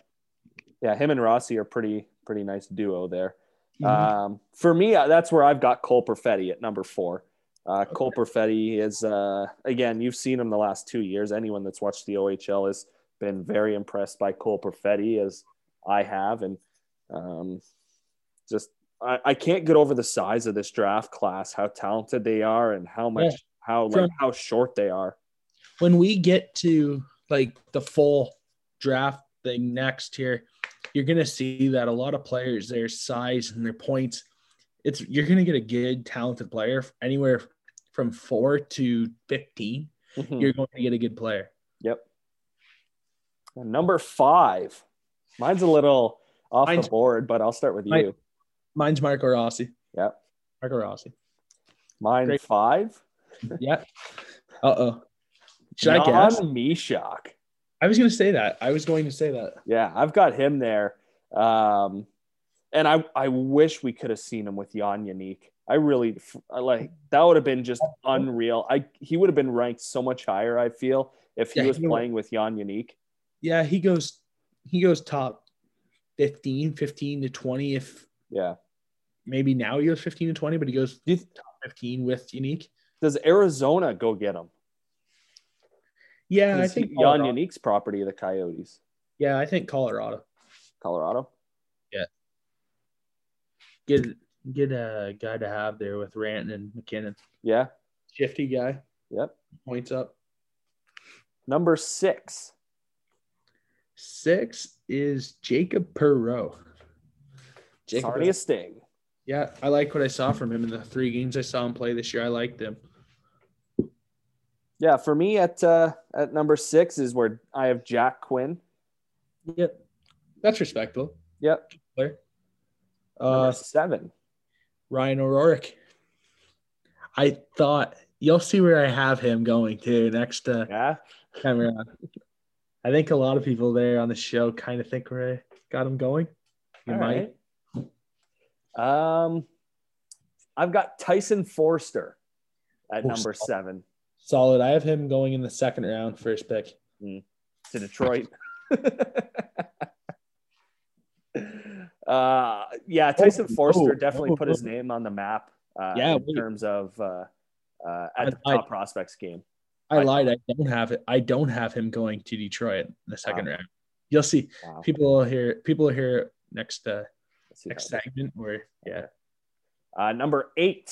Yeah. Him and Rossi are pretty nice duo there. For me, that's where I've got Cole Perfetti at number 4. Cole Perfetti is, again, you've seen him the last 2 years. Anyone that's watched the OHL has been very impressed by Cole Perfetti, as I have. And I can't get over the size of this draft class, how talented they are and how short they are. When we get to like the full draft thing next year, you're going to see that a lot of players, their size and their points, you're going to get a good talented player anywhere from 4 to 15, you're going to get a good player. Yep. And number 5, mine's a little off the board, but I'll start with you. Mine's Marco Rossi. Yep. Marco Rossi. Mine Great. 5. Yep. Uh-oh. Should I guess? John Meshock. I was going to say that. Yeah, I've got him there. And I wish we could have seen him with Jan Yannick. That would have been just unreal. He would have been ranked so much higher, I feel, if he was playing with Jan Yannick. Yeah, he goes top 15 to 20 if – yeah. Maybe now he goes 15 to 20, but he goes top 15 with Yannick. Does Arizona go get him? Yeah, I think – Jan Yannick's property of the Coyotes. Yeah, I think Colorado. Colorado? Yeah. Get a guy to have there with Ranton and McKinnon. Yeah. Shifty guy. Yep. Points up. Number six. Six is Jacob Perreault. Sarnia Sting. Yeah, I like what I saw from him in the three games I saw him play this year. I liked him. Yeah, for me at number six is where I have Jack Quinn. Yep, that's respectable. Yep. Player. Seven. Ryan O'Rourke. I thought you'll see where I have him going to next time around. I think a lot of people there on the show kind of think we got him going. You might. Right. I've got Tyson Forster at number seven. Solid. I have him going in the second round, first pick to Detroit. Yeah, Tyson Forster definitely put his name on the map in terms of at the top prospects game. I lied. I don't have him going to Detroit in the second round. You'll see. Wow. People will hear next segment. Number eight.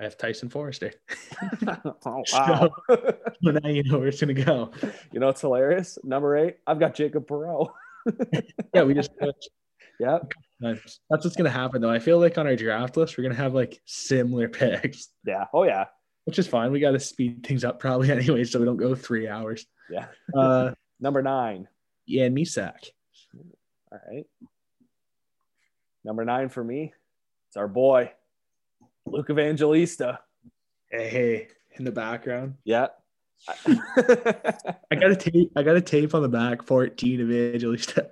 I have Tyson Forster. Oh, wow. So now you know where it's going to go. You know, it's hilarious. Number eight, I've got Jacob Perreault. Yeah, we just switched. Yeah. That's what's going to happen, though. I feel like on our draft list, we're going to have, like, similar picks. Yeah. Oh, yeah. Which is fine. We got to speed things up probably anyway so we don't go 3 hours. Yeah. Number nine. Ian Misak. All right. Number nine for me, it's our boy. Luke Evangelista. Hey, in the background. Yeah. I got a tape on the back, 14 Evangelista.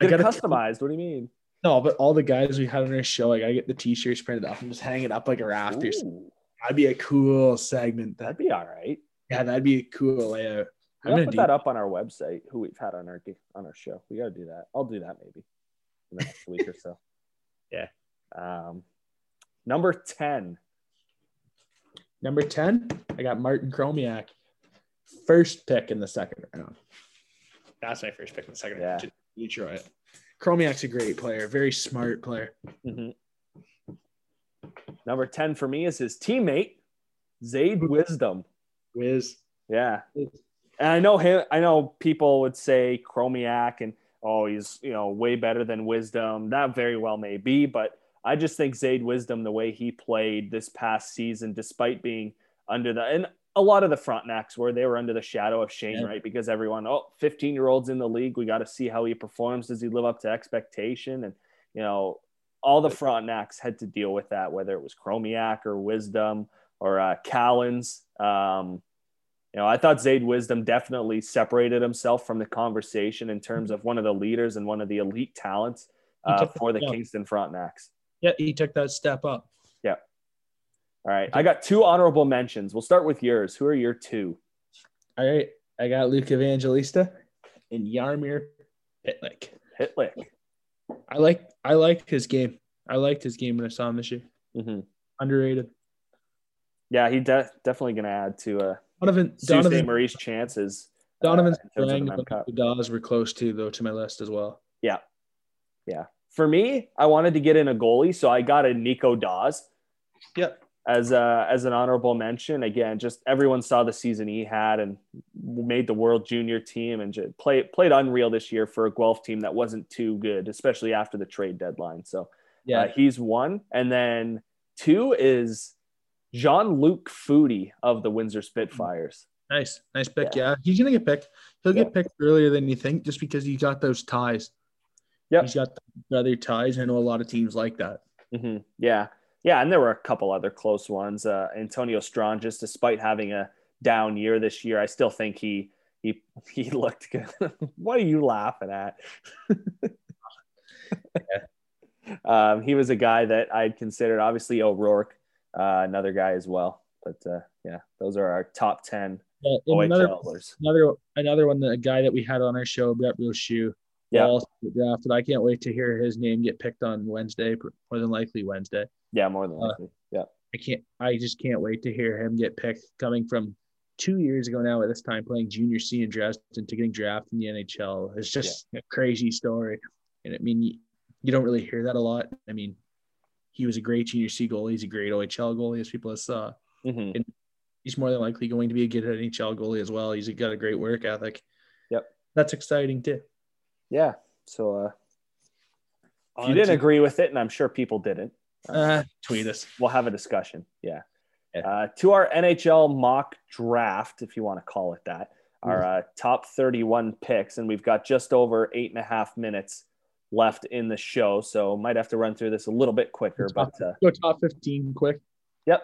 Get customized. What do you mean? No, but all the guys we had on our show, I gotta get the t-shirts printed up and just hang it up like a raft or something. That'd be a cool segment. That'd be all right. Yeah, that'd be a cool layout. I'm gonna put that up on our website, who we've had on our show. We gotta do that. I'll do that maybe in the next week or so. Yeah. Number 10. I got Martin Kromiak. First pick in the second round. That's my first pick in the second round. Detroit. Kromiak's a great player. Very smart player. Mm-hmm. Number 10 for me is his teammate, Zaid Wisdom. Wiz. Yeah. And I know him. I know people would say Kromiak and, he's, way better than Wisdom. That very well may be, but I just think Zaid Wisdom, the way he played this past season, despite being and a lot of the Frontenacs they were under the shadow of Shane, right? Because everyone, 15-year-olds in the league, we got to see how he performs. Does he live up to expectation? And, all the Frontenacs had to deal with that, whether it was Kromiak or Wisdom or Callens. I thought Zaid Wisdom definitely separated himself from the conversation in terms of one of the leaders and one of the elite talents for the Kingston Frontenacs. Yeah, he took that step up. Yeah. All right. I got two honorable mentions. We'll start with yours. Who are your two? All right. I got Luke Evangelista and Jaromir Pitlick. I liked his game. I liked his game when I saw him this year. Mm-hmm. Underrated. Yeah, he definitely going to add to Donovan Marie's chances. Donovan's playing. The Dawes were close to, though, to my list as well. Yeah. Yeah. For me, I wanted to get in a goalie, so I got a Nico Dawes. Yep. As an honorable mention. Again, just everyone saw the season he had and made the World Junior team and just played unreal this year for a Guelph team that wasn't too good, especially after the trade deadline. So he's one. And then two is Jean-Luc Foudy of the Windsor Spitfires. Nice. Nice pick, yeah. He's going to get picked. He'll get picked earlier than you think just because he got those ties. Yep. He's got the other ties. I know a lot of teams like that. Mm-hmm. Yeah. Yeah. And there were a couple other close ones. Antonio Strongis, despite having a down year this year, I still think he looked good. What are you laughing at? He was a guy that I'd considered, obviously O'Rourke, another guy as well. But those are our top 10 OHLers. Another one, the guy that we had on our show, Brett Rochou. Yeah, drafted. I can't wait to hear his name get picked on Wednesday, more than likely Wednesday. Yeah, more than likely. Yeah, I just can't wait to hear him get picked. Coming from 2 years ago now, at this time, playing junior C in Dresden to getting drafted in the NHL, it's just a crazy story. And I mean, you don't really hear that a lot. I mean, he was a great junior C goalie. He's a great OHL goalie, as people have saw. Mm-hmm. And he's more than likely going to be a good NHL goalie as well. He's got a great work ethic. Yep. That's exciting too. Yeah. So if you didn't agree with it, and I'm sure people didn't, tweet us. We'll have a discussion. Yeah. To our NHL mock draft, if you want to call it that, our top 31 picks, and we've got just over 8.5 minutes left in the show, so might have to run through this a little bit quicker. Go top 15 quick. Yep.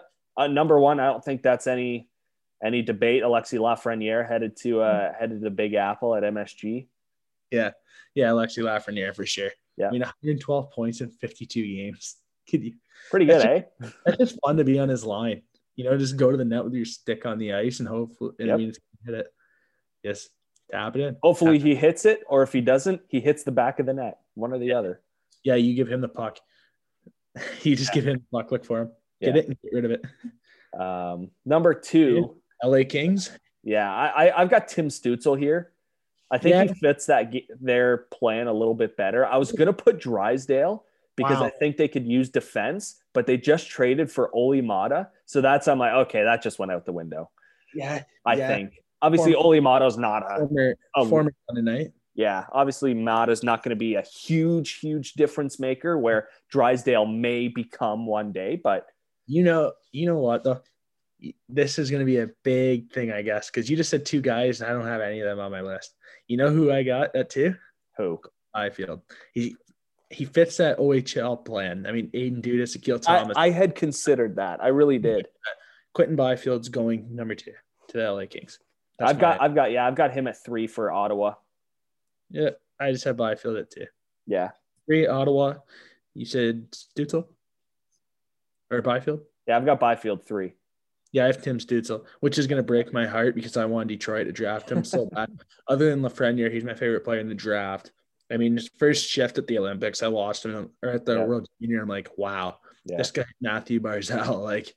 Number one, I don't think that's any debate. Alexi Lafreniere headed to the Big Apple at MSG. Yeah, Alexi Lafreniere for sure. Yeah, I mean, 112 points in 52 games. Pretty good, eh? That's just fun to be on his line. You know, just go to the net with your stick on the ice and hopefully, I mean, it's gonna hit it. Yes, tap it in. Hopefully he hits it, or if he doesn't, he hits the back of the net. One or the other. Yeah, you give him the puck. You just give him the puck. Look for him. Get it and get rid of it. Number two, LA Kings. Yeah, I've got Tim Stützle here. I think he fits their plan a little bit better. I was going to put Drysdale because I think they could use defense, but they just traded for Ole Mata. So I'm like, okay, that just went out the window. Yeah. I think. Obviously, Ole Mata's not a former London Knight. Yeah. Obviously, Mata's not going to be a huge, huge difference maker, where Drysdale may become one day, but. You know what, though? This is going to be a big thing, I guess, because you just said two guys, and I don't have any of them on my list. You know who I got at two? Who? Byfield. He fits that OHL plan. I mean, Aiden Dudas, Akil Thomas. I had considered that. I really did. Quentin Byfield's going number two to the LA Kings. That's I've got him at three for Ottawa. Yeah, I just have Byfield at two. Yeah. Three, Ottawa. You said Stützle? Or Byfield? Yeah, I've got Byfield three. Yeah, I have Tim Stützle, which is going to break my heart because I want Detroit to draft him so bad. Other than Lafreniere, he's my favorite player in the draft. I mean, his first shift at the Olympics, I watched him, or at the World Junior. I'm like, wow, this guy, Matthew Barzal, like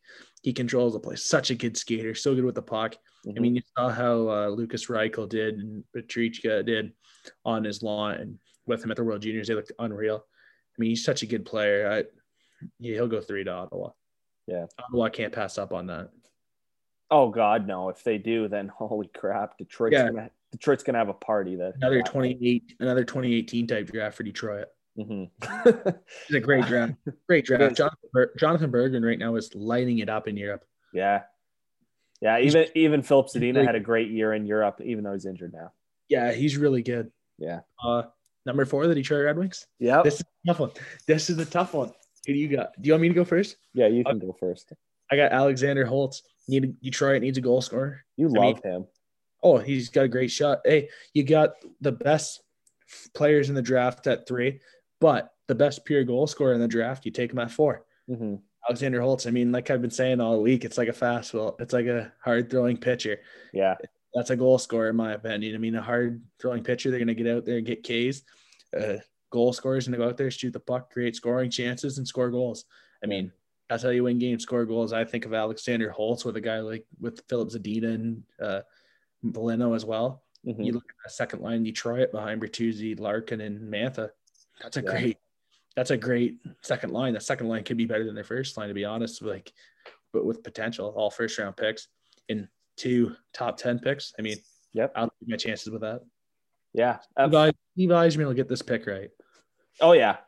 he controls the place. Such a good skater, so good with the puck. Mm-hmm. I mean, you saw how Lucas Reichel did and Petrichka did on his line with him at the World Juniors. They looked unreal. I mean, he's such a good player. He'll go three to Ottawa. Yeah. Ottawa can't pass up on that. Oh, God, no. If they do, then holy crap. Detroit's going to have a party. Another 2018 type draft for Detroit. Mm-hmm. It's a great draft. Great draft. Jonathan Berggren right now is lighting it up in Europe. Yeah. Yeah, even Philip Zadina had a great year in Europe, even though he's injured now. Yeah, he's really good. Yeah. Number four, the Detroit Red Wings. Yeah. This is a tough one. Who do you got? Do you want me to go first? Yeah, you can go first. I got Alexander Holtz. Detroit needs a goal scorer. I love him. Oh, he's got a great shot. Hey, you got the best players in the draft at three, but the best pure goal scorer in the draft, you take him at four. Mm-hmm. Alexander Holtz. I mean, like I've been saying all week, it's like a fastball. It's like a hard throwing pitcher. Yeah. That's a goal scorer, in my opinion. I mean, a hard throwing pitcher, they're going to get out there and get Ks. Goal scorers and to go out there, shoot the puck, create scoring chances, and score goals. I mean, that's how you win games, score goals. I think of Alexander Holtz with a guy like with Philip Zadina and Beleno as well. Mm-hmm. You look at the second line Detroit behind Bertuzzi, Larkin, and Mantha. That's a great second line. The second line could be better than their first line, to be honest. But with potential, all first round picks and two top 10 picks. I mean, I'll take my chances with that. Yeah, Steve Yzerman will get this pick right. Oh yeah,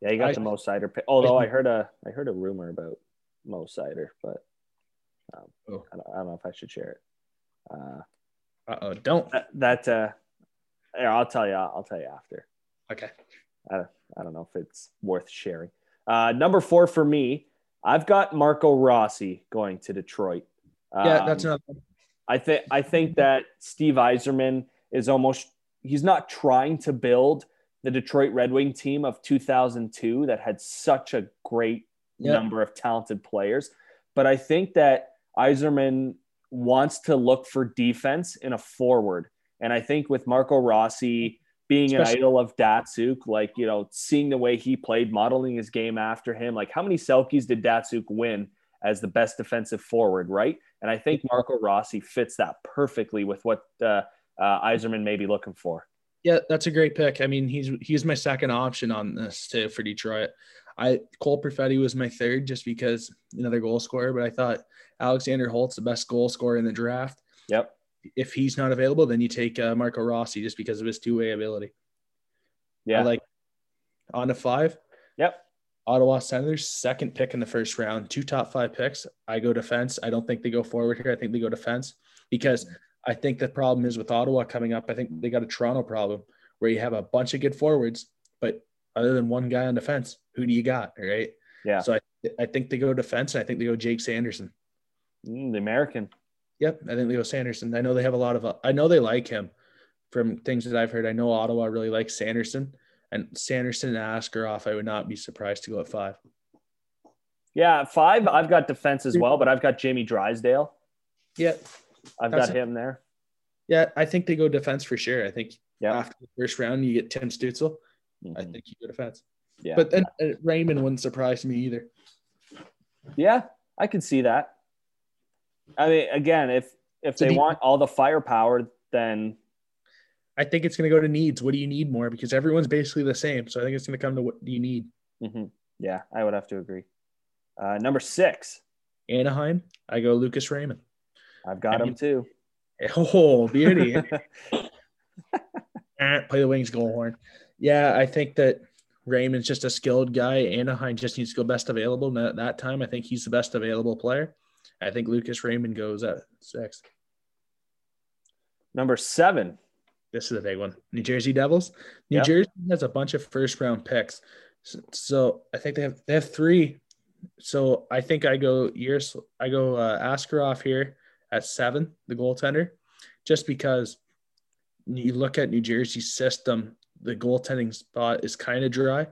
you got the Mo Sider pick. Although I heard a rumor about Mo Sider, but I don't know if I should share it. Don't that. I'll tell you after. Okay. I don't know if it's worth sharing. Number four for me, I've got Marco Rossi going to Detroit. Yeah, that's another. I think that Steve Yzerman is he's not trying to build the Detroit Red Wing team of 2002 that had such a great number of talented players. But I think that Yzerman wants to look for defense in a forward. And I think with Marco Rossi being an idol of Datsuk, like, you know, seeing the way he played, modeling his game after him, like how many Selkies did Datsuk win as the best defensive forward, right? And I think Marco Rossi fits that perfectly with what Yzerman may be looking for. Yeah, that's a great pick. I mean, he's my second option on this too for Detroit. Cole Perfetti was my third just because another goal scorer, but I thought Alexander Holt's the best goal scorer in the draft. Yep. If he's not available, then you take Marco Rossi just because of his two-way ability. Yeah. I like on to five. Yep. Ottawa Senators, second pick in the first round, two top five picks. I go defense. I don't think they go forward here. I think they go defense because I think the problem is with Ottawa coming up, I think they got a Toronto problem where you have a bunch of good forwards, but other than one guy on defense, who do you got? Right. Yeah. So I think they go defense. And I think they go Jake Sanderson. The American. Yep. I think they go Sanderson. I know they have a lot of, I know they like him from things that I've heard. I know Ottawa really likes Sanderson, and Sanderson and Askarov, I would not be surprised to go at five. Yeah. At five, I've got defense as well, but I've got Jamie Drysdale. Yep. I've got him there. Yeah. I think they go defense for sure. I think after the first round, you get Tim Stützle. Mm-hmm. I think you go defense. Yeah. But then Raymond wouldn't surprise me either. Yeah. I could see that. I mean, again, if they want all the firepower, then I think it's going to go to needs. What do you need more? Because everyone's basically the same. So I think it's going to come to what do you need? Mm-hmm. Yeah, I would have to agree. Number six, Anaheim. I go Lucas Raymond. I've got him too. Oh, beauty. Play the Wings goal horn. Yeah, I think that Raymond's just a skilled guy. Anaheim just needs to go best available. And at that time, I think he's the best available player. I think Lucas Raymond goes at six. Number seven. This is a big one. New Jersey Devils. New Jersey has a bunch of first-round picks. So I think they have three. So I think I go Askarov here at seven, the goaltender, just because you look at New Jersey's system, the goaltending spot is kind of dry,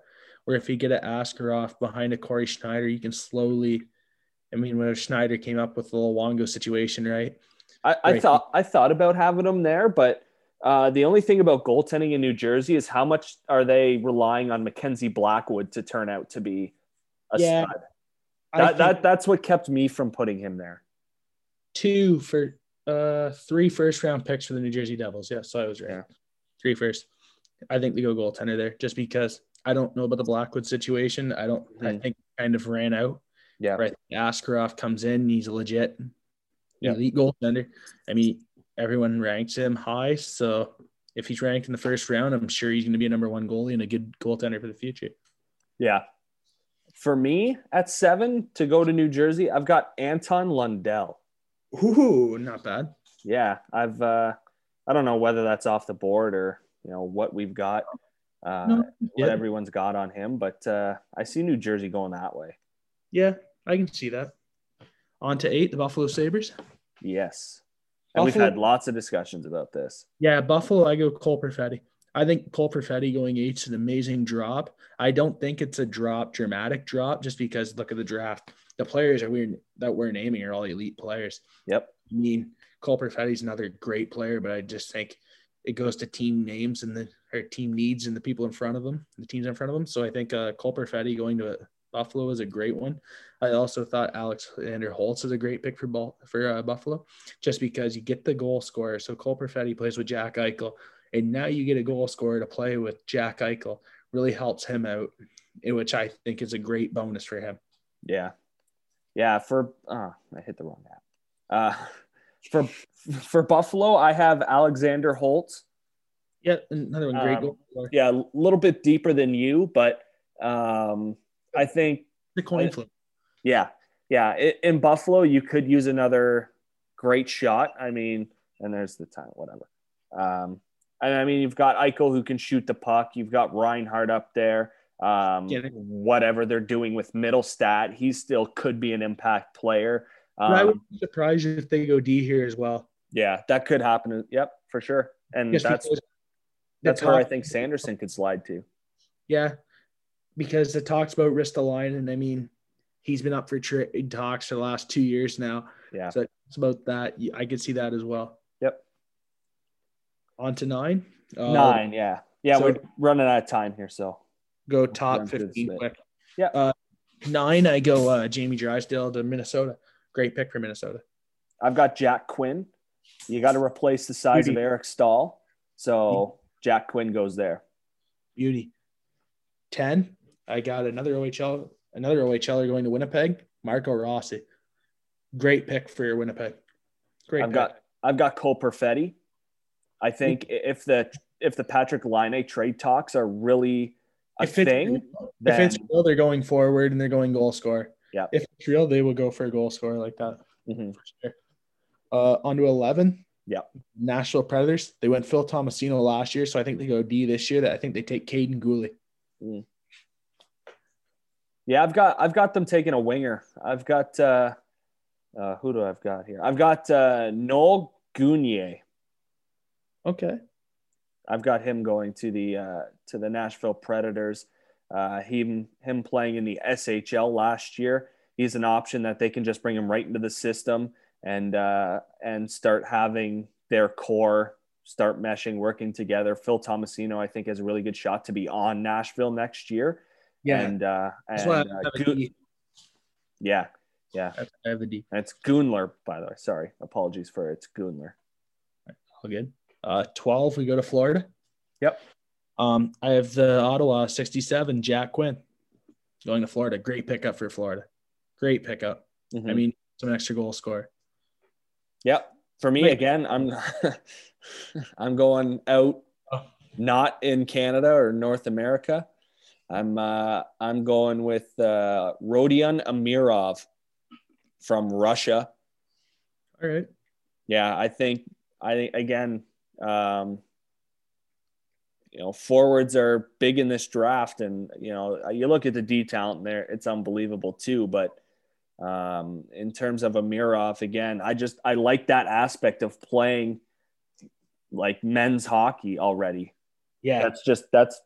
where if you get an Askarov behind a Corey Schneider, you can slowly – I mean, when Schneider came up with the Luongo situation, right? I thought about having him there, but the only thing about goaltending in New Jersey is how much are they relying on Mackenzie Blackwood to turn out to be a stud. That's what kept me from putting him there. Three first-round picks for the New Jersey Devils. Yeah, so I was right. Yeah. Three first. I think they go goaltender there just because I don't know about the Blackwood situation. I think it kind of ran out. Yeah. Right. Askarov comes in. He's a legit elite goaltender. I mean, everyone ranks him high. So if he's ranked in the first round, I'm sure he's going to be a number one goalie and a good goaltender for the future. Yeah. For me, at seven, to go to New Jersey, I've got Anton Lundell. Ooh, not bad. Yeah. I don't know whether that's off the board or, what we've got, what everyone's got on him, but I see New Jersey going that way. Yeah, I can see that. On to eight, the Buffalo Sabres. Yes. And Buffalo, we've had lots of discussions about this. Yeah, Buffalo, I go Cole Perfetti. I think Cole Perfetti going eight is an amazing drop. I don't think it's a dramatic drop, just because look at the draft. The players that we're naming are all elite players. Yep. I mean, Cole Perfetti's another great player, but I just think it goes to team names and team needs and the people in front of them, the teams in front of them. So I think Cole Perfetti going to Buffalo is a great one. I also thought Alexander Holtz is a great pick for Buffalo, just because you get the goal scorer. So Cole Perfetti plays with Jack Eichel, and now you get a goal scorer to play with Jack Eichel. Really helps him out, which I think is a great bonus for him. Yeah, yeah. I hit the wrong app. For Buffalo, I have Alexander Holtz. Yeah, another one. Great goal scorer. Yeah, a little bit deeper than you, but. I think the coin flip. Yeah. Yeah. In Buffalo, you could use another great shot. I mean, and there's the time, whatever. And I mean, you've got Eichel who can shoot the puck. You've got Reinhardt up there. Whatever they're doing with Middlestat, he still could be an impact player. I would be surprised if they go D here as well. Yeah, that could happen. Yep, for sure. And that's where I think Sanderson could slide to. Yeah. Because it talks about Ristolainen, I mean, he's been up for trade talks for the last 2 years now. Yeah. So it's about that. I could see that as well. Yep. On to nine. Nine, yeah. Yeah, so we're running out of time here, so. Go top 15 quick. Yeah. Nine, I go Jamie Drysdale to Minnesota. Great pick for Minnesota. I've got Jack Quinn. You got to replace the size of Eric Stahl. So Jack Quinn goes there. Beauty. 10. I got another OHLer going to Winnipeg, Marco Rossi. Great pick for your Winnipeg. I've got Cole Perfetti. I think if the Patrick Laine trade talks are really a thing, then if it's real, they're going forward and they're going goal scorer. Yeah. If it's real, they will go for a goal scorer like that. Mm-hmm. For sure. On to 11. Yeah. Nashville Predators. They went Phil Tomasino last year, so I think they go D this year. I think they take Caden Gooley. Mm. Yeah, I've got them taking a winger. I've got who do I've got here? I've got Noel Gounier. Okay. I've got him going to the Nashville Predators. Him playing in the SHL last year. He's an option that they can just bring him right into the system and start having their core start meshing, working together. Phil Tomasino, I think, has a really good shot to be on Nashville next year. Yeah. Yeah. I have a D. That's Goonler, by the way. Sorry. Apologies for it's Goonler. All good. 12, we go to Florida. Yep. I have the Ottawa 67, Jack Quinn, going to Florida. Great pickup for Florida. Great pickup. Mm-hmm. I mean, some extra goal score. Yep. For me, again, I'm going out, not in Canada or North America. I'm going with Rodion Amirov from Russia. All right. Yeah, I think again, forwards are big in this draft, and you look at the D talent there; it's unbelievable too. But in terms of Amirov, again, I like that aspect of playing like men's hockey already. Yeah, that's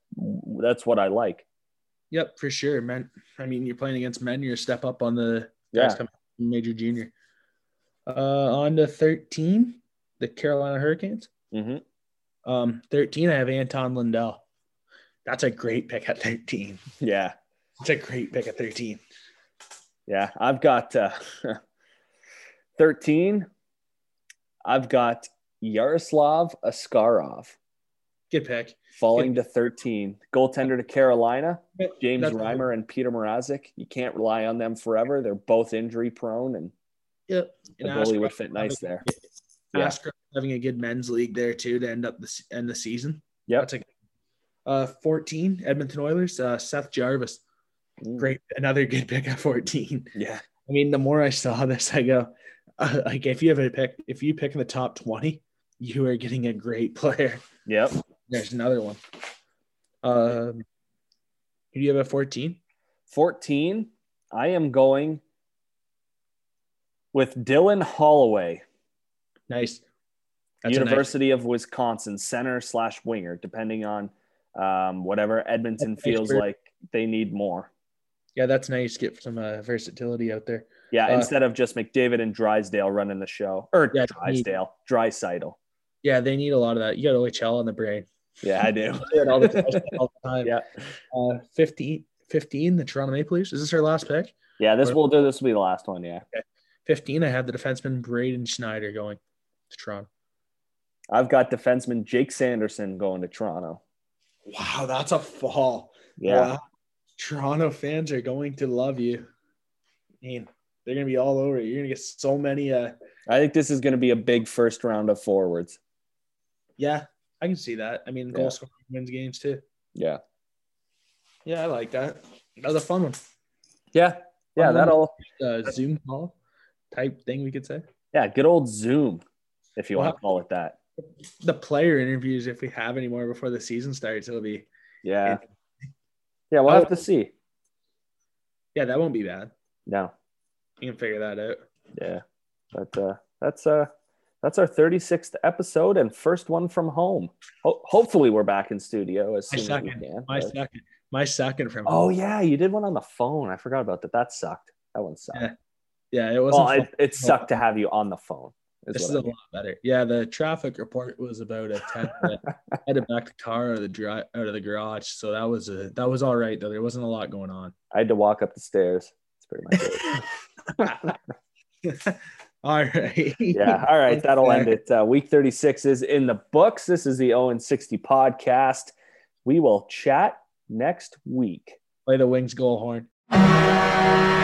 what I like. Yep, for sure, man. I mean, you're playing against men. You're a step up on the guys coming from major junior. On to 13, the Carolina Hurricanes. Mm-hmm. 13, I have Anton Lindell. That's a great pick at 13. Yeah, it's a great pick at 13. Yeah, I've got 13. I've got Yaroslav Askarov. Good pick. Falling to 13. Goaltender to Carolina, James Reimer and Peter Mrazek. You can't rely on them forever. They're both injury prone, and the goalie would fit nice there. Askarov having a good men's league there too to end the season. Yeah, that's 14. Edmonton Oilers. Seth Jarvis. Great, another good pick at 14. Yeah, I mean, the more I saw this, I go like, if you pick in the top 20, you are getting a great player. Yep. There's another one. Who do you have at 14? 14, I am going with Dylan Holloway. Nice. That's University of Wisconsin, center/winger, depending on whatever Edmonton feels like they need more. Yeah, that's nice. Get some versatility out there. Yeah, instead of just McDavid and Drysdale running the show. Or yeah, Dreisaitl. Yeah, they need a lot of that. You got OHL on the brain. Yeah, I do. all the time. Yeah. 15, the Toronto Maple Leafs. Is this our last pick? Yeah, this will be the last one, yeah. Okay. 15, I have the defenseman Braden Schneider going to Toronto. I've got defenseman Jake Sanderson going to Toronto. Wow, that's a fall. Yeah. Toronto fans are going to love you. I mean, they're going to be all over it. You're going to get so many I think this is going to be a big first round of forwards. Yeah, I can see that. I mean, goal scoring wins games too. Yeah. Yeah, I like that. That was a fun one. Yeah. Yeah, Zoom call type thing, we could say. Yeah, good old Zoom, if you want to call it that. The player interviews, if we have any more before the season starts, it'll be Yeah, we'll have to see. Yeah, that won't be bad. No. You can figure that out. Yeah. But that's our 36th episode and first one from home. Hopefully we're back in studio as soon as we can. My second from home. Oh yeah, you did one on the phone. I forgot about that. That sucked. That one sucked. Yeah, it wasn't. Well, it sucked to have you on the phone. This is a lot better. Yeah, the traffic report was about a 10-minute headed back the car out of the garage. So that was all right though. There wasn't a lot going on. I had to walk up the stairs. That's pretty much it. All right. Yeah. All right. That'll end it. Week 36 is in the books. This is the ON60 podcast. We will chat next week. Play the Wings goal horn.